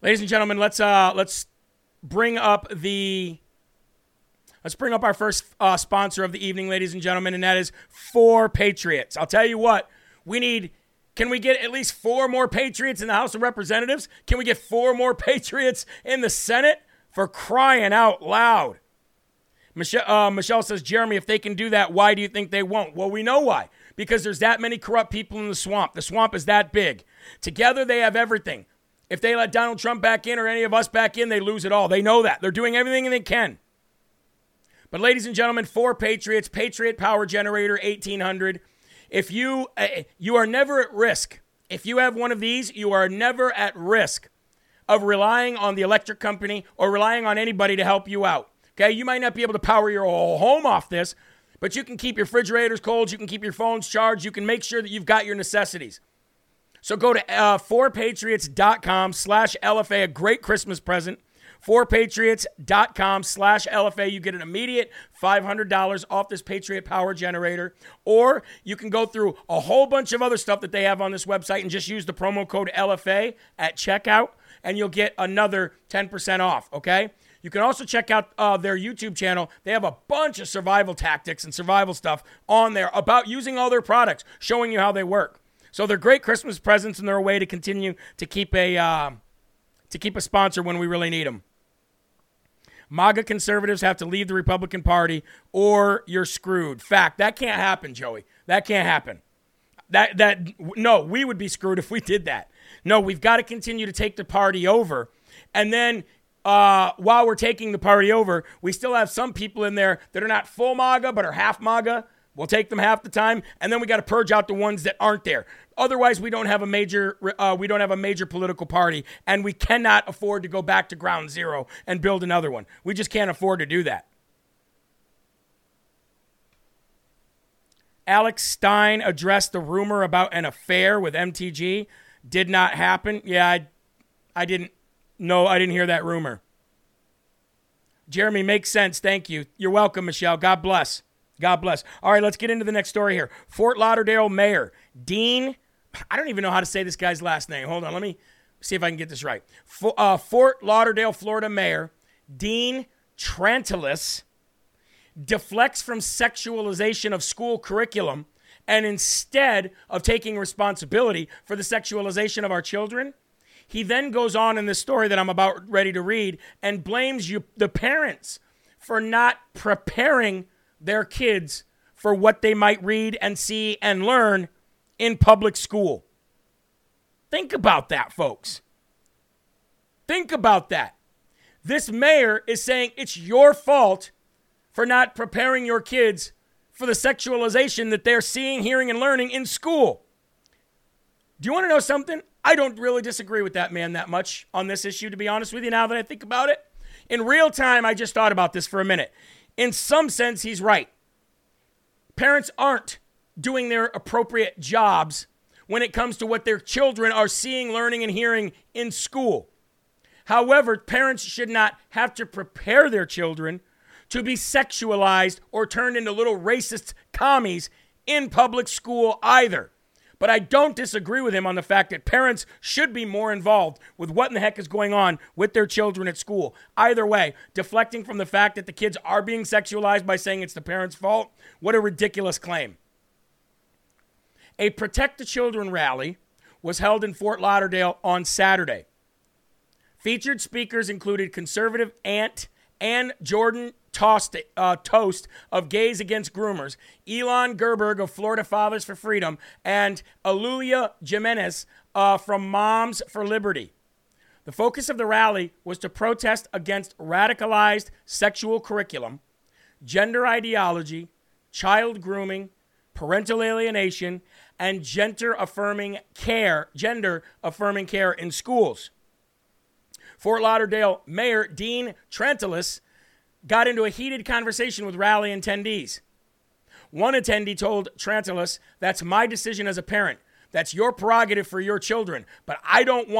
Ladies and gentlemen, let's bring up the Let's bring up our first sponsor of the evening, ladies and gentlemen, and that is Four Patriots. I'll tell you what, we need... Can we get at least four more Patriots in the House of Representatives? Can we get four more Patriots in the Senate? For crying out loud. Michelle says, Jeremy, if they can do that, why do you think they won't? Well, we know why. Because there's that many corrupt people in the swamp. The swamp is that big. Together, they have everything. If they let Donald Trump back in or any of us back in, they lose it all. They know that. They're doing everything they can. But ladies and gentlemen, Four Patriots, Patriot Power Generator 1800. If you are never at risk, if you have one of these, you are never at risk of relying on the electric company or relying on anybody to help you out. Okay, you might not be able to power your whole home off this, but you can keep your refrigerators cold, you can keep your phones charged, you can make sure that you've got your necessities. So go to 4patriots.com/LFA, a great Christmas present. 4patriots.com/LFA. You get an immediate $500 off this Patriot Power Generator. Or you can go through a whole bunch of other stuff that they have on this website and just use the promo code LFA at checkout, and you'll get another 10% off, okay? You can also check out their YouTube channel. They have a bunch of survival tactics and survival stuff on there about using all their products, showing you how they work. So they're great Christmas presents, and they're a way to continue to keep a sponsor when we really need them. MAGA conservatives have to leave the Republican Party or you're screwed. Fact. That can't happen, Joey. That can't happen. No, we would be screwed if we did that. No, we've got to continue to take the party over. And then while we're taking the party over, we still have some people in there that are not full MAGA but are half MAGA. We'll take them half the time, and then we got to purge out the ones that aren't there. Otherwise, we don't have a major political party, and we cannot afford to go back to ground zero and build another one. We just can't afford to do that. Alex Stein addressed the rumor about an affair with MTG. Did not happen. Yeah, I didn't hear that rumor. Jeremy, makes sense. Thank you. You're welcome, Michelle. God bless. God bless. All right, let's get into the next story here. Fort Lauderdale Mayor Dean, I don't even know how to say this guy's last name. Hold on, let me see if I can get this right. Fort Lauderdale, Florida Mayor Dean Trantelis deflects from sexualization of school curriculum, and instead of taking responsibility for the sexualization of our children, he then goes on in this story that I'm about ready to read and blames the parents for not preparing their kids for what they might read and see and learn in public school. Think about that, folks. Think about that. This mayor is saying it's your fault for not preparing your kids for the sexualization that they're seeing, hearing, and learning in school. Do you want to know something? I don't really disagree with that man that much on this issue, to be honest with you, now that I think about it. In real time, I just thought about this for a minute. In some sense, he's right. Parents aren't doing their appropriate jobs when it comes to what their children are seeing, learning, and hearing in school. However, parents should not have to prepare their children to be sexualized or turned into little racist commies in public school either. But I don't disagree with him on the fact that parents should be more involved with what in the heck is going on with their children at school. Either way, deflecting from the fact that the kids are being sexualized by saying it's the parents' fault, what a ridiculous claim. A Protect the Children rally was held in Fort Lauderdale on Saturday. Featured speakers included conservative aunt Ann Jordan Toast of Gays Against Groomers, Elon Gerberg of Florida Fathers for Freedom, and Alulia Jimenez from Moms for Liberty. The focus of the rally was to protest against radicalized sexual curriculum, gender ideology, child grooming, parental alienation, and gender affirming care in schools. Fort Lauderdale Mayor Dean Trantelis got into a heated conversation with rally attendees. One attendee told Trantelis, "That's my decision as a parent. That's your prerogative for your children. But I don't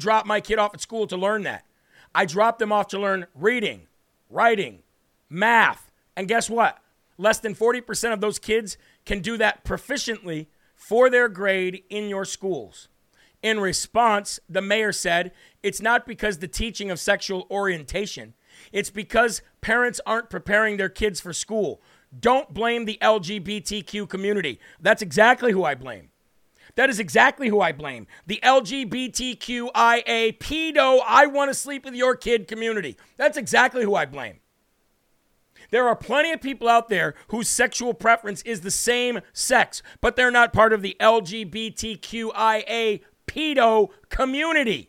drop my kid off at school to learn that. I drop them off to learn reading, writing, math. And guess what? Less than 40% of those kids can do that proficiently for their grade in your schools." In response, the mayor said, "It's not because the teaching of sexual orientation It's because parents aren't preparing their kids for school. Don't blame the LGBTQ community. That's exactly who I blame. That is exactly who I blame. The LGBTQIA, pedo, I want to sleep with your kid community. That's exactly who I blame. There are plenty of people out there whose sexual preference is the same sex, but they're not part of the LGBTQIA, pedo community.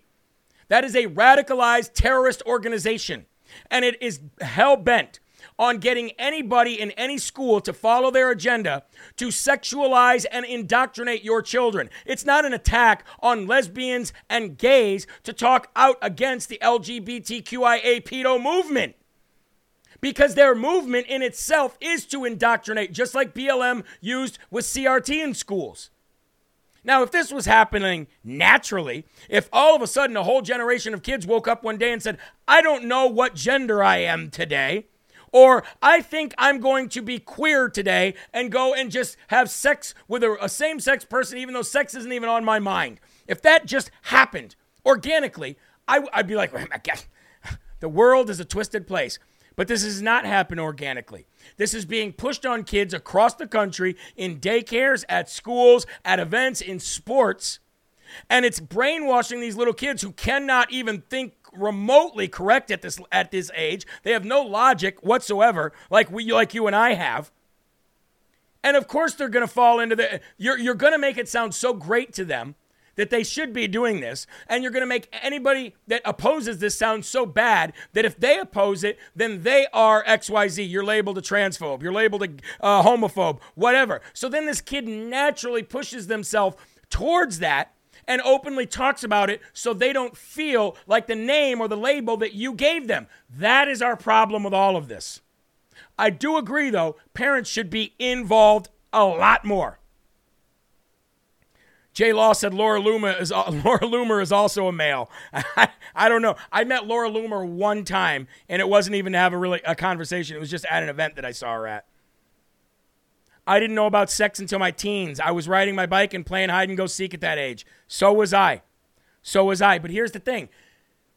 That is a radicalized terrorist organization, and it is hell-bent on getting anybody in any school to follow their agenda to sexualize and indoctrinate your children. It's not an attack on lesbians and gays to talk out against the LGBTQIA pedo movement, because their movement in itself is to indoctrinate, just like BLM used with CRT in schools. Now, if this was happening naturally, if all of a sudden a whole generation of kids woke up one day and said, I don't know what gender I am today, or I think I'm going to be queer today and go and just have sex with a same-sex person, even though sex isn't even on my mind. If that just happened organically, I'd be like, oh my God, the world is a twisted place. But this has not happened organically. This is being pushed on kids across the country in daycares, at schools, at events, in sports. And it's brainwashing these little kids who cannot even think remotely correct at this age. They have no logic whatsoever, like you and I have. And of course they're going to fall into the... You're going to make it sound so great to them that they should be doing this, and you're going to make anybody that opposes this sound so bad that if they oppose it, then they are XYZ. You're labeled a transphobe. You're labeled a homophobe, whatever. So then this kid naturally pushes themselves towards that and openly talks about it so they don't feel like the name or the label that you gave them. That is our problem with all of this. I do agree, though, parents should be involved a lot more. Jay Law said Laura Loomer is also a male. I don't know. I met Laura Loomer one time, and it wasn't even to have a conversation. It was just at an event that I saw her at. I didn't know about sex until my teens. I was riding my bike and playing hide-and-go-seek at that age. So was I. But here's the thing.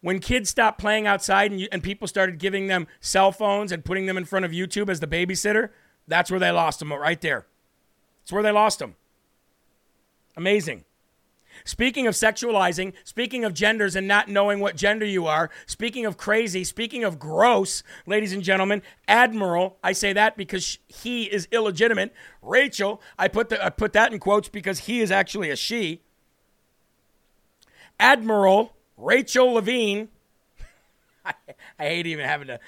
When kids stopped playing outside and people started giving them cell phones and putting them in front of YouTube as the babysitter, that's where they lost them, right there. That's where they lost them. Amazing. Speaking of sexualizing, speaking of genders and not knowing what gender you are, speaking of crazy, speaking of gross, ladies and gentlemen, Admiral, I say that because he is illegitimate. Rachel, I put that in quotes because he is actually a she. Admiral Rachel Levine. I hate even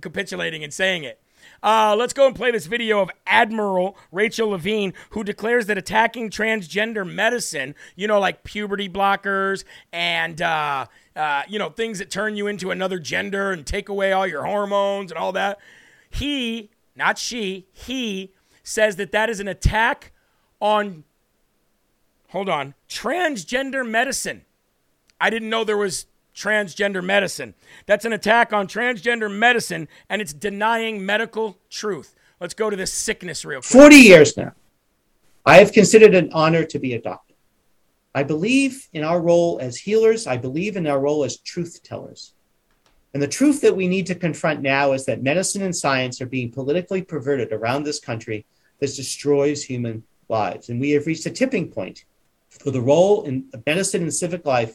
capitulating and saying it. Let's go and play this video of Admiral Rachel Levine, who declares that attacking transgender medicine, like puberty blockers and, things that turn you into another gender and take away all your hormones and all that. He, not she, he says that is an attack on, transgender medicine. I didn't know there was transgender medicine. That's an attack on transgender medicine, and it's denying medical truth. Let's go to this sickness real quick. 40 years now, I have considered it an honor to be a doctor. I believe in our role as healers. I believe in our role as truth tellers. And the truth that we need to confront now is that medicine and science are being politically perverted around this country. This destroys human lives. And we have reached a tipping point for the role in medicine and civic life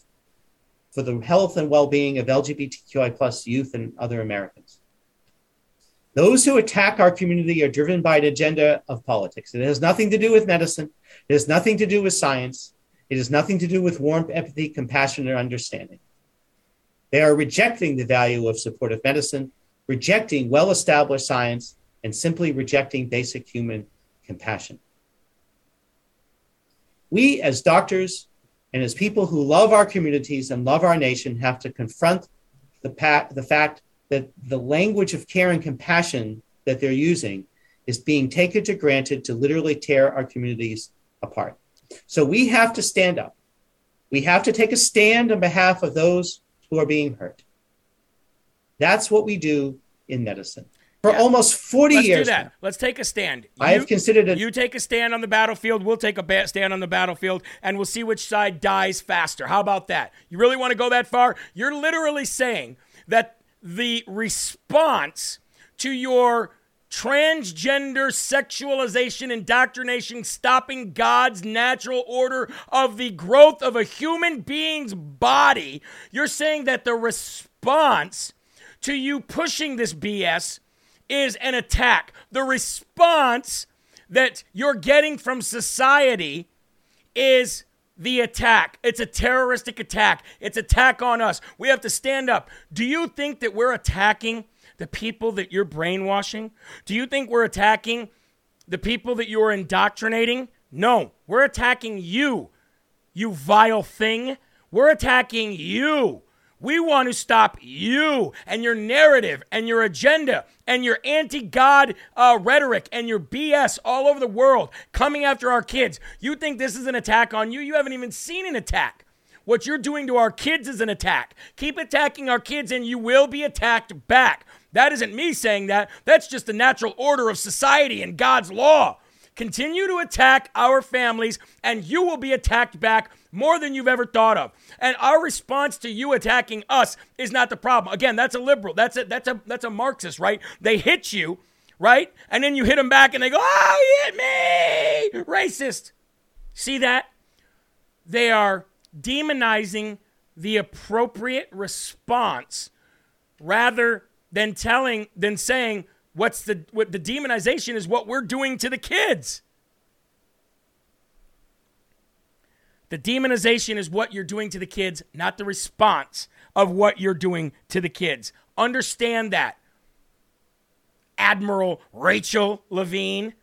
for the health and well-being of LGBTQI plus youth and other Americans. Those who attack our community are driven by an agenda of politics. It has nothing to do with medicine. It has nothing to do with science. It has nothing to do with warmth, empathy, compassion, or understanding. They are rejecting the value of supportive medicine, rejecting well-established science, and simply rejecting basic human compassion. We, as doctors, and as people who love our communities and love our nation, have to confront the fact that the language of care and compassion that they're using is being taken to granted to literally tear our communities apart. So we have to stand up. We have to take a stand on behalf of those who are being hurt. That's what we do in medicine. For almost 40 years. Let's do that. Now, let's take a stand. I have considered it. You take a stand on the battlefield. We'll take a stand on the battlefield, and we'll see which side dies faster. How about that? You really want to go that far? You're literally saying that the response to your transgender sexualization indoctrination stopping God's natural order of the growth of a human being's body, you're saying that the response to you pushing this BS is an attack. The response that you're getting from society is the attack. It's a terroristic attack. It's attack on us. We have to stand up. Do you think that we're attacking the people that you're brainwashing? Do you think we're attacking the people that you're indoctrinating? No, we're attacking you, you vile thing. We're attacking you. We want to stop you and your narrative and your agenda and your anti-God rhetoric and your BS all over the world coming after our kids. You think this is an attack on you? You haven't even seen an attack. What you're doing to our kids is an attack. Keep attacking our kids and you will be attacked back. That isn't me saying that. That's just the natural order of society and God's law. Continue to attack our families and you will be attacked back more than you've ever thought of. And our response to you attacking us is not the problem. Again, that's a liberal. That's a Marxist, right? They hit you, right? And then you hit them back and they go, "Oh, you hit me!" Racist. See that? They are demonizing the appropriate response rather than saying, what the demonization is what we're doing to the kids. The demonization is what you're doing to the kids, not the response of what you're doing to the kids. Understand that. Admiral Rachel Levine,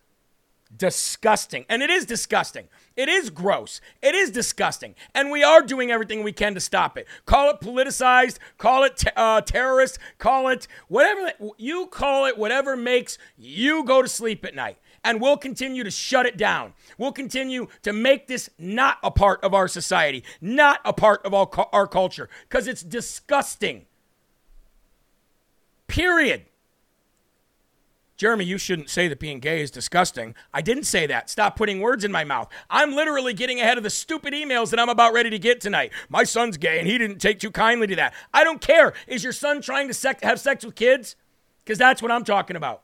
disgusting. And it is disgusting. It is gross. It is disgusting. And we are doing everything we can to stop it. Call it politicized. Call it terrorist. Call it whatever. You call it whatever makes you go to sleep at night. And we'll continue to shut it down. We'll continue to make this not a part of our society. Not a part of our culture. Because it's disgusting. Period. Jeremy, you shouldn't say that being gay is disgusting. I didn't say that. Stop putting words in my mouth. I'm literally getting ahead of the stupid emails that I'm about ready to get tonight. My son's gay, and he didn't take too kindly to that. I don't care. Is your son trying to have sex with kids? Because that's what I'm talking about.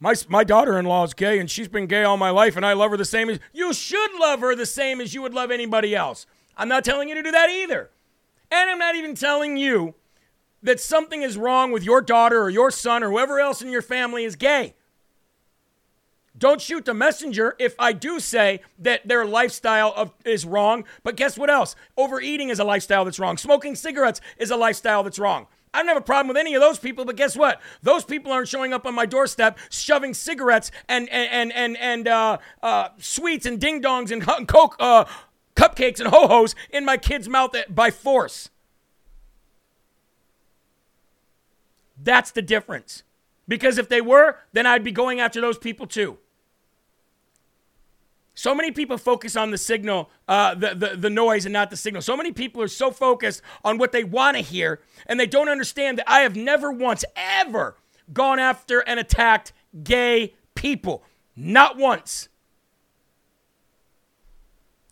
My daughter-in-law is gay, and she's been gay all my life, and I love her the same as... You should love her the same as you would love anybody else. I'm not telling you to do that either. And I'm not even telling you that something is wrong with your daughter or your son or whoever else in your family is gay. Don't shoot the messenger if I do say that their lifestyle is wrong. But guess what else? Overeating is a lifestyle that's wrong. Smoking cigarettes is a lifestyle that's wrong. I don't have a problem with any of those people, but guess what? Those people aren't showing up on my doorstep shoving cigarettes and sweets and ding-dongs and Coke cupcakes and ho-hos in my kid's mouth by force. That's the difference. Because if they were, then I'd be going after those people too. So many people focus on the signal, the noise and not the signal. So many people are so focused on what they want to hear and they don't understand that I have never once ever gone after and attacked gay people. Not once.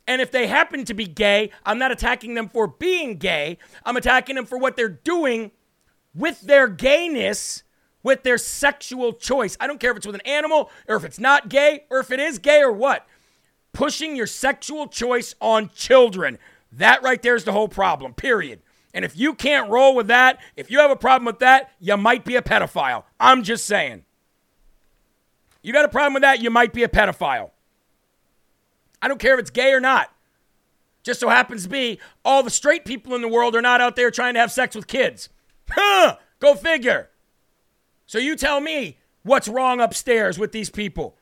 And if they happen to be gay, I'm not attacking them for being gay. I'm attacking them for what they're doing with their gayness, with their sexual choice. I don't care if it's with an animal or if it's not gay or if it is gay or what. Pushing your sexual choice on children. That right there is the whole problem, period. And if you can't roll with that, if you have a problem with that, you might be a pedophile. I'm just saying. You got a problem with that, you might be a pedophile. I don't care if it's gay or not. Just so happens to be all the straight people in the world are not out there trying to have sex with kids. Huh, go figure. So you tell me what's wrong upstairs with these people.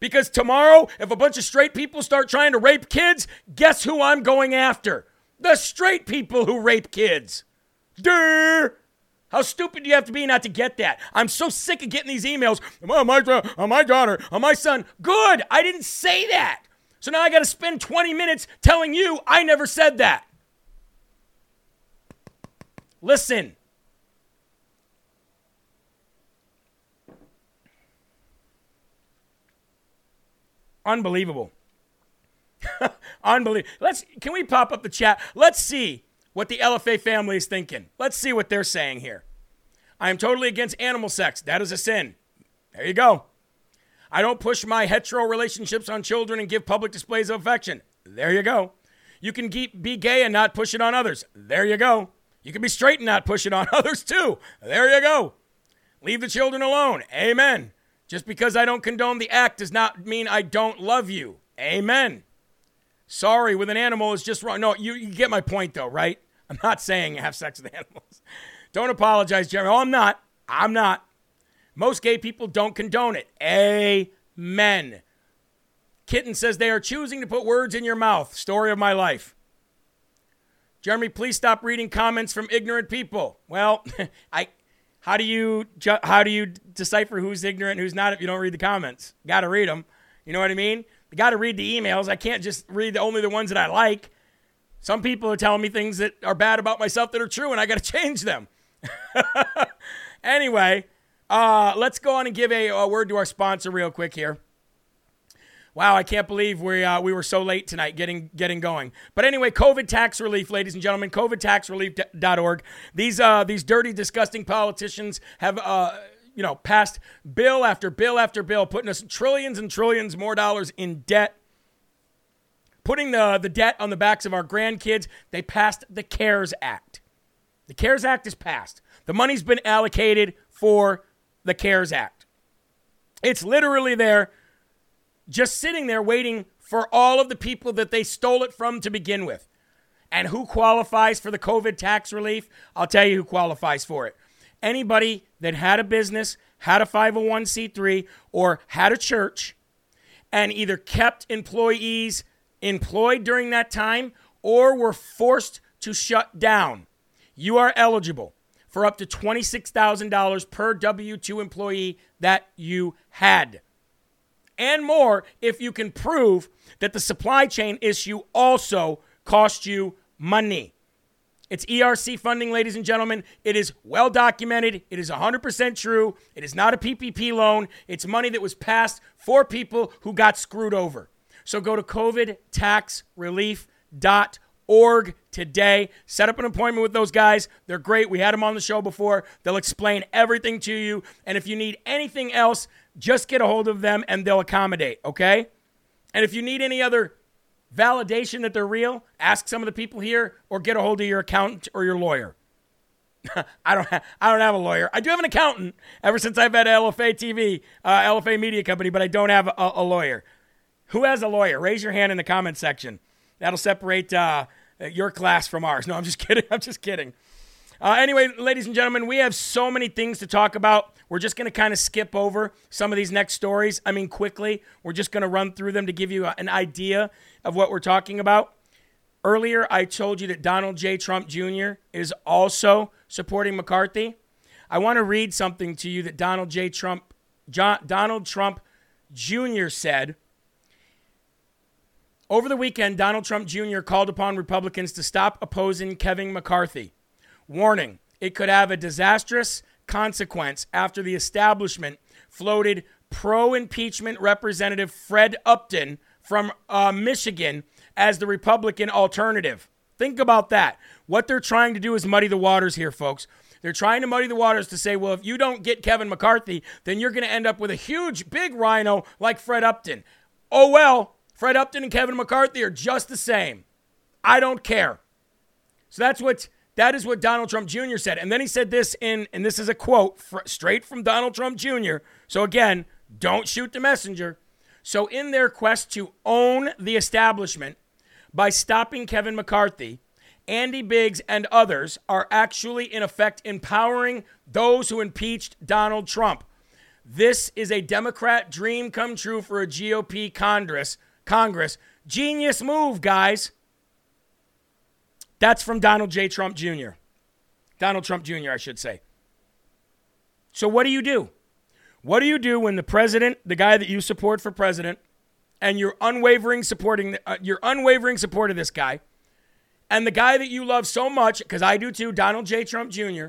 Because tomorrow, if a bunch of straight people start trying to rape kids, guess who I'm going after? The straight people who rape kids. Durr. How stupid do you have to be not to get that? I'm so sick of getting these emails. My daughter, my son. Good, I didn't say that. So now I got to spend 20 minutes telling you I never said that. Listen. Unbelievable. Can we pop up the chat? Let's see what the LFA family is thinking. Let's see what they're saying here. I am totally against animal sex. That is a sin. There you go. I don't push my hetero relationships on children and give public displays of affection. There you go. You can be gay and not push it on others. There you go. You can be straight and not push it on others too. There you go. Leave the children alone. Amen. Just because I don't condone the act does not mean I don't love you. Amen. Sorry with an animal is just wrong. No, you get my point though, right? I'm not saying have sex with animals. Don't apologize, Jeremy. Oh, I'm not. Most gay people don't condone it. Amen. Kitten says they are choosing to put words in your mouth. Story of my life. Jeremy, please stop reading comments from ignorant people. Well, how do you decipher who's ignorant and who's not if you don't read the comments? Got to read them. You know what I mean? You got to read the emails. I can't just read only the ones that I like. Some people are telling me things that are bad about myself that are true, and I got to change them. Anyway, let's go on and give a word to our sponsor real quick here. Wow, I can't believe we were so late tonight getting going. But anyway, COVID tax relief, ladies and gentlemen, covidtaxrelief.org. These dirty, disgusting politicians have passed bill after bill after bill, putting us trillions and trillions more dollars in debt. Putting the debt on the backs of our grandkids, they passed the CARES Act. The CARES Act is passed. The money's been allocated for the CARES Act. It's literally there, just sitting there waiting for all of the people that they stole it from to begin with. And who qualifies for the COVID tax relief? I'll tell you who qualifies for it. Anybody that had a business, had a 501c3, or had a church, and either kept employees employed during that time, or were forced to shut down, you are eligible for up to $26,000 per W-2 employee that you had. And more if you can prove that the supply chain issue also cost you money. It's ERC funding, ladies and gentlemen. It is well documented. It is 100% true. It is not a PPP loan. It's money that was passed for people who got screwed over. So go to covidtaxrelief.org today. Set up an appointment with those guys. They're great. We had them on the show before. They'll explain everything to you. And if you need anything else, just get a hold of them and they'll accommodate, okay? And if you need any other validation that they're real, ask some of the people here or get a hold of your accountant or your lawyer. I don't have a lawyer. I do have an accountant ever since I've had LFA TV, LFA Media Company, but I don't have a lawyer. Who has a lawyer? Raise your hand in the comment section. That'll separate your class from ours. No, I'm just kidding. Anyway, ladies and gentlemen, we have so many things to talk about. We're just going to kind of skip over some of these next stories. I mean, quickly. We're just going to run through them to give you an idea of what we're talking about. Earlier, I told you that Donald J. Trump Jr. is also supporting McCarthy. I want to read something to you that Donald Trump Jr. said. Over the weekend, Donald Trump Jr. called upon Republicans to stop opposing Kevin McCarthy. Warning, it could have a disastrous consequence after the establishment floated pro-impeachment Representative Fred Upton from Michigan as the Republican alternative. Think about that. What they're trying to do is muddy the waters here, folks. They're trying to muddy the waters to say, well, if you don't get Kevin McCarthy, then you're going to end up with a huge, big rhino like Fred Upton. Oh, well. Fred Upton and Kevin McCarthy are just the same. I don't care. So that is what Donald Trump Jr. said. And then he said this and this is a quote straight from Donald Trump Jr. So again, don't shoot the messenger. So in their quest to own the establishment by stopping Kevin McCarthy, Andy Biggs and others are actually in effect empowering those who impeached Donald Trump. This is a Democrat dream come true for a GOP Congress. Genius move, guys. That's from Donald J. Trump Jr. Donald Trump Jr., I should say. So what do you do? What do you do when the president, the guy that you support for president, and your unwavering support of this guy, and the guy that you love so much, because I do too, Donald J. Trump Jr.,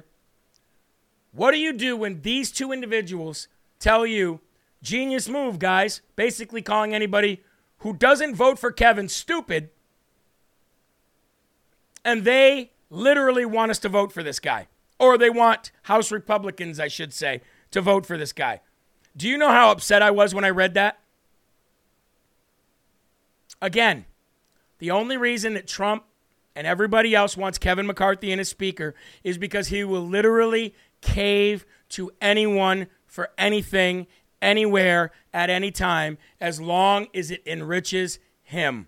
what do you do when these two individuals tell you, genius move, guys, basically calling anybody who doesn't vote for Kevin stupid, and they literally want us to vote for this guy. Or they want House Republicans, I should say, to vote for this guy. Do you know how upset I was when I read that? Again, the only reason that Trump and everybody else wants Kevin McCarthy in as speaker is because he will literally cave to anyone for anything, anywhere, at any time, as long as it enriches him.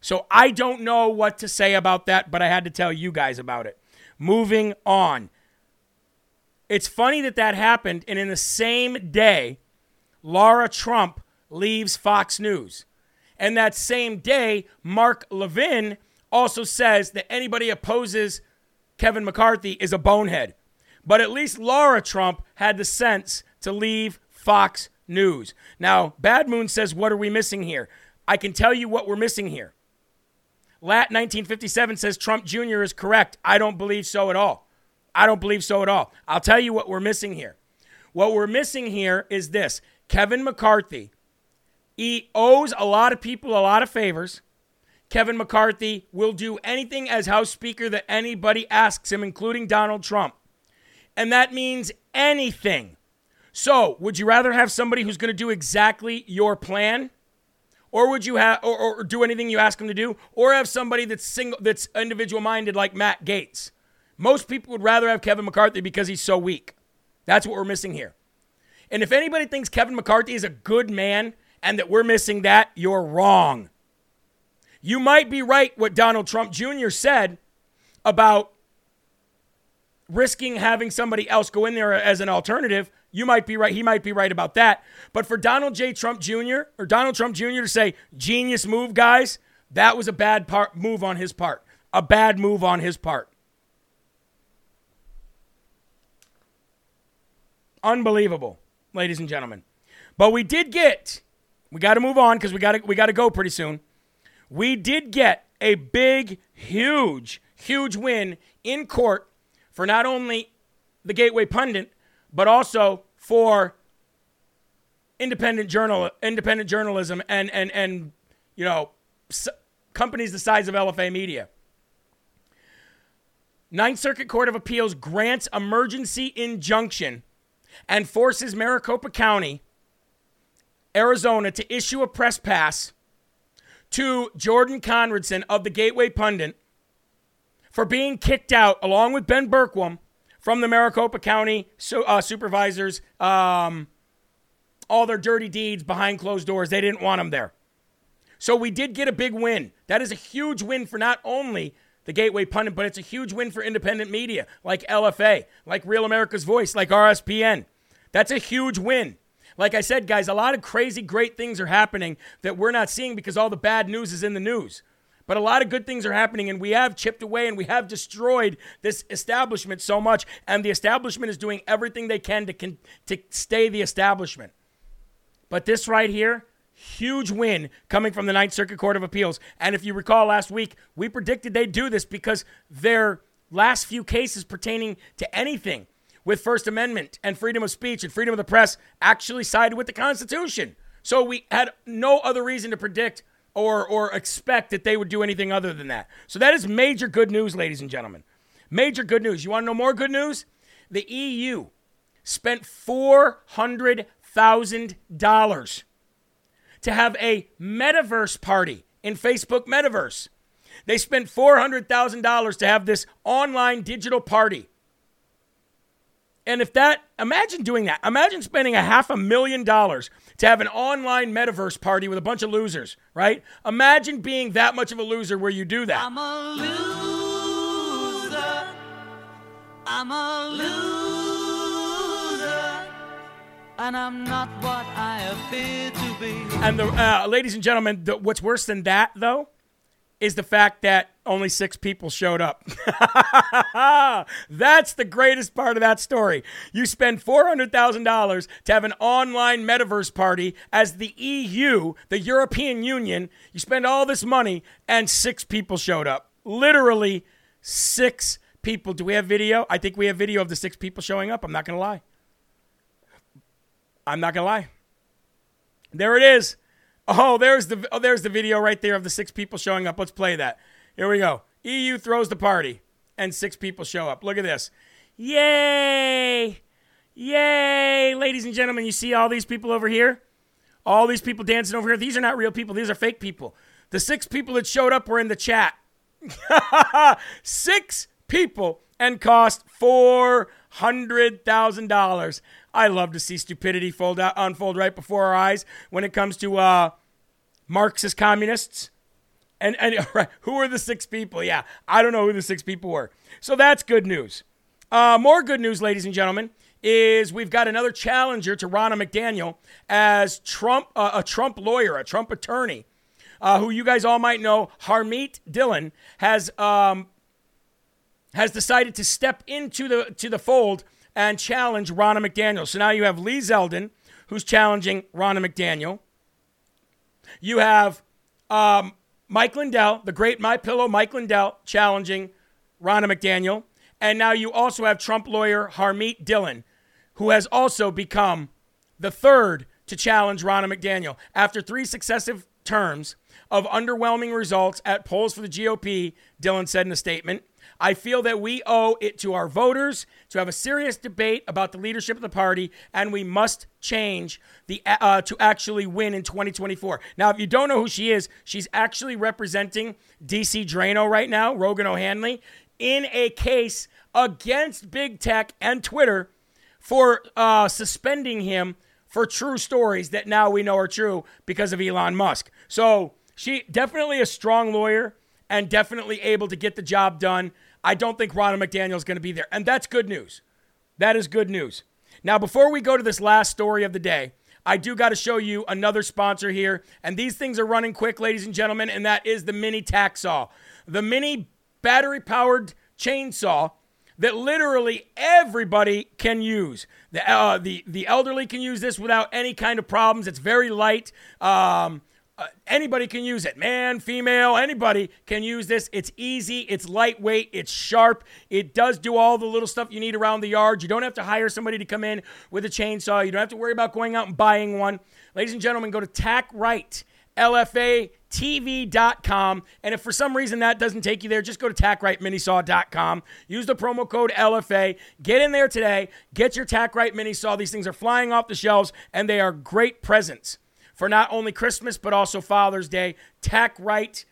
So I don't know what to say about that, but I had to tell you guys about it. Moving on. It's funny that that happened, and in the same day, Laura Trump leaves Fox News. And that same day, Mark Levin also says that anybody opposes Kevin McCarthy is a bonehead. But at least Laura Trump had the sense to leave Fox News. Now, Bad Moon says, what are we missing here? I can tell you what we're missing here. Lat 1957 says Trump Jr. is correct. I don't believe so at all. I don't believe so at all. I'll tell you what we're missing here. What we're missing here is this. Kevin McCarthy, he owes a lot of people a lot of favors. Kevin McCarthy will do anything as House Speaker that anybody asks him, including Donald Trump. And that means anything. So, would you rather have somebody who's going to do exactly your plan? Or would you have or do anything you ask him to do? Or have somebody that's individual-minded like Matt Gaetz? Most people would rather have Kevin McCarthy because he's so weak. That's what we're missing here. And if anybody thinks Kevin McCarthy is a good man and that we're missing that, you're wrong. You might be right what Donald Trump Jr. said about risking having somebody else go in there as an alternative. You might be right. He might be right about that. But for Donald J. Trump Jr. or Donald Trump Jr. to say, genius move, guys, that was a bad move on his part. A bad move on his part. Unbelievable, ladies and gentlemen. But we did get... We got to move on because we got to go pretty soon. We did get a big, huge, huge win in court for not only the Gateway Pundit, but also for independent journalism and you know, companies the size of LFA Media. Ninth Circuit Court of Appeals grants emergency injunction and forces Maricopa County, Arizona, to issue a press pass to Jordan Conradson of the Gateway Pundit for being kicked out, along with Ben Berkwam, from the Maricopa County supervisors, all their dirty deeds behind closed doors. They didn't want them there. So we did get a big win. That is a huge win for not only the Gateway Pundit, but it's a huge win for independent media like LFA, like Real America's Voice, like RSPN. That's a huge win. Like I said, guys, a lot of crazy, great things are happening that we're not seeing because all the bad news is in the news. But a lot of good things are happening, and we have chipped away and we have destroyed this establishment so much, and the establishment is doing everything they can to stay the establishment. But this right here, huge win coming from the Ninth Circuit Court of Appeals. And if you recall last week, we predicted they'd do this because their last few cases pertaining to anything with First Amendment and freedom of speech and freedom of the press actually sided with the Constitution. So we had no other reason to predict or expect that they would do anything other than that. So that is major good news, ladies and gentlemen. Major good news. You want to know more good news? The EU spent $400,000 to have a metaverse party in Facebook Metaverse. They spent $400,000 to have this online digital party. And if that, imagine doing that. Imagine spending $500,000 to have an online metaverse party with a bunch of losers, right? Imagine being that much of a loser where you do that. I'm a loser. I'm a loser. And I'm not what I appear to be. And ladies and gentlemen, what's worse than that, though, is the fact that only 6 people showed up. That's the greatest part of that story. You spend $400,000 to have an online metaverse party as the EU, the European Union. You spend all this money and 6 people showed up. Literally 6 people. Do we have video? I think we have video of the 6 people showing up. I'm not going to lie. There it is. Oh, there's the video right there of the 6 people showing up. Let's play that. Here we go. EU throws the party, and 6 people show up. Look at this. Yay! Yay! Ladies and gentlemen, you see all these people over here? All these people dancing over here. These are not real people. These are fake people. The 6 people that showed up were in the chat. 6 people and cost $400,000. I love to see stupidity unfold right before our eyes when it comes to Marxist communists. And who are the 6 people? Yeah, I don't know who the 6 people were. So that's good news. More good news, ladies and gentlemen, is we've got another challenger to Ronna McDaniel as Trump, a Trump lawyer, a Trump attorney, who you guys all might know, Harmeet Dhillon, has decided to step into the fold and challenge Ronna McDaniel. So now you have Lee Zeldin, who's challenging Ronna McDaniel. You have Mike Lindell, the great MyPillow Mike Lindell, challenging Ronna McDaniel. And now you also have Trump lawyer Harmeet Dhillon, who has also become the third to challenge Ronna McDaniel. After 3 successive terms of underwhelming results at polls for the GOP, Dhillon said in a statement, "I feel that we owe it to our voters to have a serious debate about the leadership of the party, and we must change to actually win in 2024. Now, if you don't know who she is, she's actually representing DC Drano right now, Rogan O'Hanley, in a case against big tech and Twitter for suspending him for true stories that now we know are true because of Elon Musk. So she definitely a strong lawyer and definitely able to get the job done. I don't think Ronna McDaniel is going to be there. And that's good news. That is good news. Now, before we go to this last story of the day, I do got to show you another sponsor here. And these things are running quick, ladies and gentlemen, and that is the mini tack saw. The mini battery-powered chainsaw that literally everybody can use. The elderly can use this without any kind of problems. It's very light. Anybody can use it. Man, female, anybody can use this. It's easy. It's lightweight. It's sharp. It does do all the little stuff you need around the yard. You don't have to hire somebody to come in with a chainsaw. You don't have to worry about going out and buying one. Ladies and gentlemen, go to TackRight, LFATV.com. And if for some reason that doesn't take you there, just go to TackRightMinisaw.com. Use the promo code LFA. Get in there today. Get your TackRight Mini Saw. These things are flying off the shelves, and they are great presents for not only Christmas, but also Father's Day. TackRight,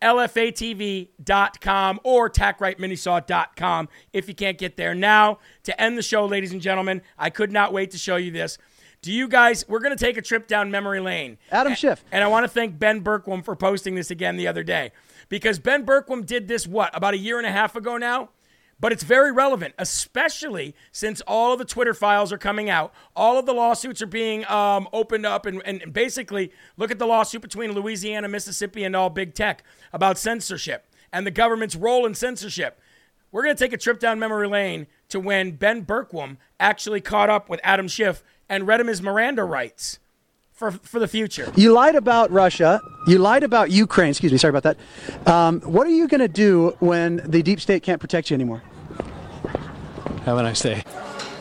LFATV.com, or TackRightMinisaw.com if you can't get there. Now, to end the show, ladies and gentlemen, I could not wait to show you this. Do you guys, we're going to take a trip down memory lane. Adam Schiff. And I want to thank Ben Berkwam for posting this again the other day. Because Ben Berkwam did this, about a year and a half ago now? But it's very relevant, especially since all of the Twitter files are coming out. All of the lawsuits are being opened up. And basically, look at the lawsuit between Louisiana, Mississippi, and all big tech about censorship and the government's role in censorship. We're going to take a trip down memory lane to when Ben Berkwam actually caught up with Adam Schiff and read him his Miranda rights for the future. You lied about Russia. You lied about Ukraine. Excuse me. Sorry about that. What are you going to do when the deep state can't protect you anymore? Have a nice day.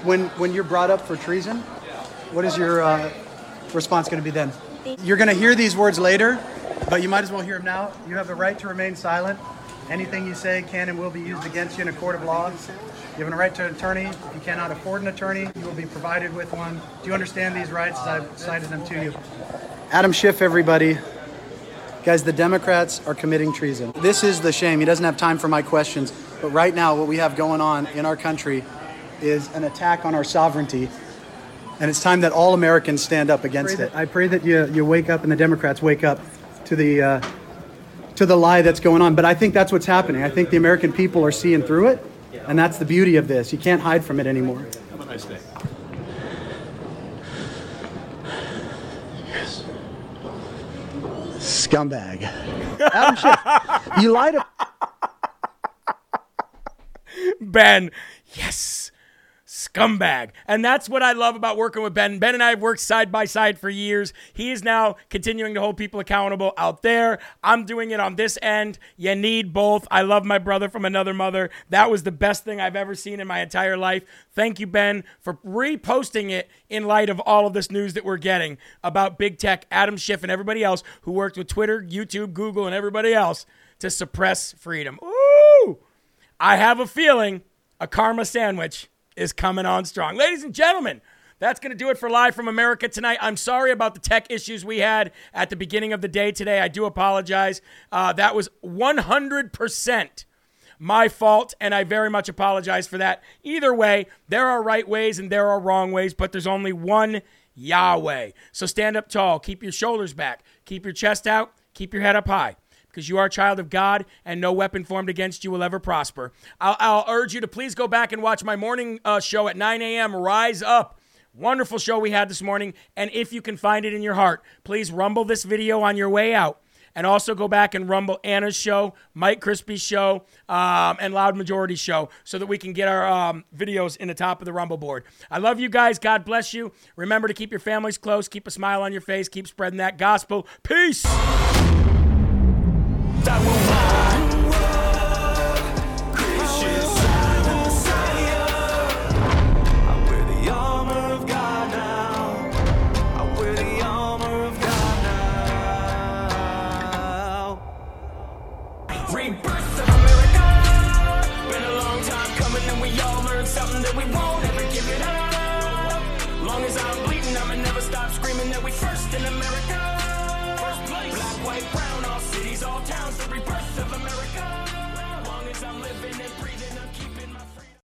When you're brought up for treason, what is your response going to be then? You're going to hear these words later, but you might as well hear them now. You have the right to remain silent. Anything you say can and will be used against you in a court of law. You have a right to an attorney. If you cannot afford an attorney, you will be provided with one. Do you understand these rights as I've cited them to you? Adam Schiff, everybody. Guys, the Democrats are committing treason. This is the shame. He doesn't have time for my questions. But right now, what we have going on in our country is an attack on our sovereignty. And it's time that all Americans stand up against it. I pray that you wake up and the Democrats wake up to the lie that's going on. But I think that's what's happening. I think the American people are seeing through it. And that's the beauty of this. You can't hide from it anymore. Have a nice day. Yes. Scumbag. Adam Schiff, you lied Ben, yes. Scumbag. And that's what I love about working with Ben. Ben and I have worked side by side for years. He is now continuing to hold people accountable out there. I'm doing it on this end. You need both. I love my brother from another mother. That was the best thing I've ever seen in my entire life. Thank you, Ben, for reposting it in light of all of this news that we're getting about big tech, Adam Schiff, and everybody else who worked with Twitter, YouTube, Google, and everybody else to suppress freedom. Ooh. I have a feeling a karma sandwich is coming on strong. Ladies and gentlemen, that's going to do it for Live from America tonight. I'm sorry about the tech issues we had at the beginning of the day today. I do apologize. That was 100% my fault, and I very much apologize for that. Either way, there are right ways and there are wrong ways, but there's only one Yahweh. So stand up tall. Keep your shoulders back. Keep your chest out. Keep your head up high, because you are a child of God, and no weapon formed against you will ever prosper. I'll urge you to please go back and watch my morning show at 9 a.m. Rise Up. Wonderful show we had this morning. And if you can find it in your heart, please rumble this video on your way out. And also go back and rumble Anna's show, Mike Crispy's show, and Loud Majority's show, so that we can get our videos in the top of the Rumble board. I love you guys. God bless you. Remember to keep your families close. Keep a smile on your face. Keep spreading that gospel. Peace. That will in America.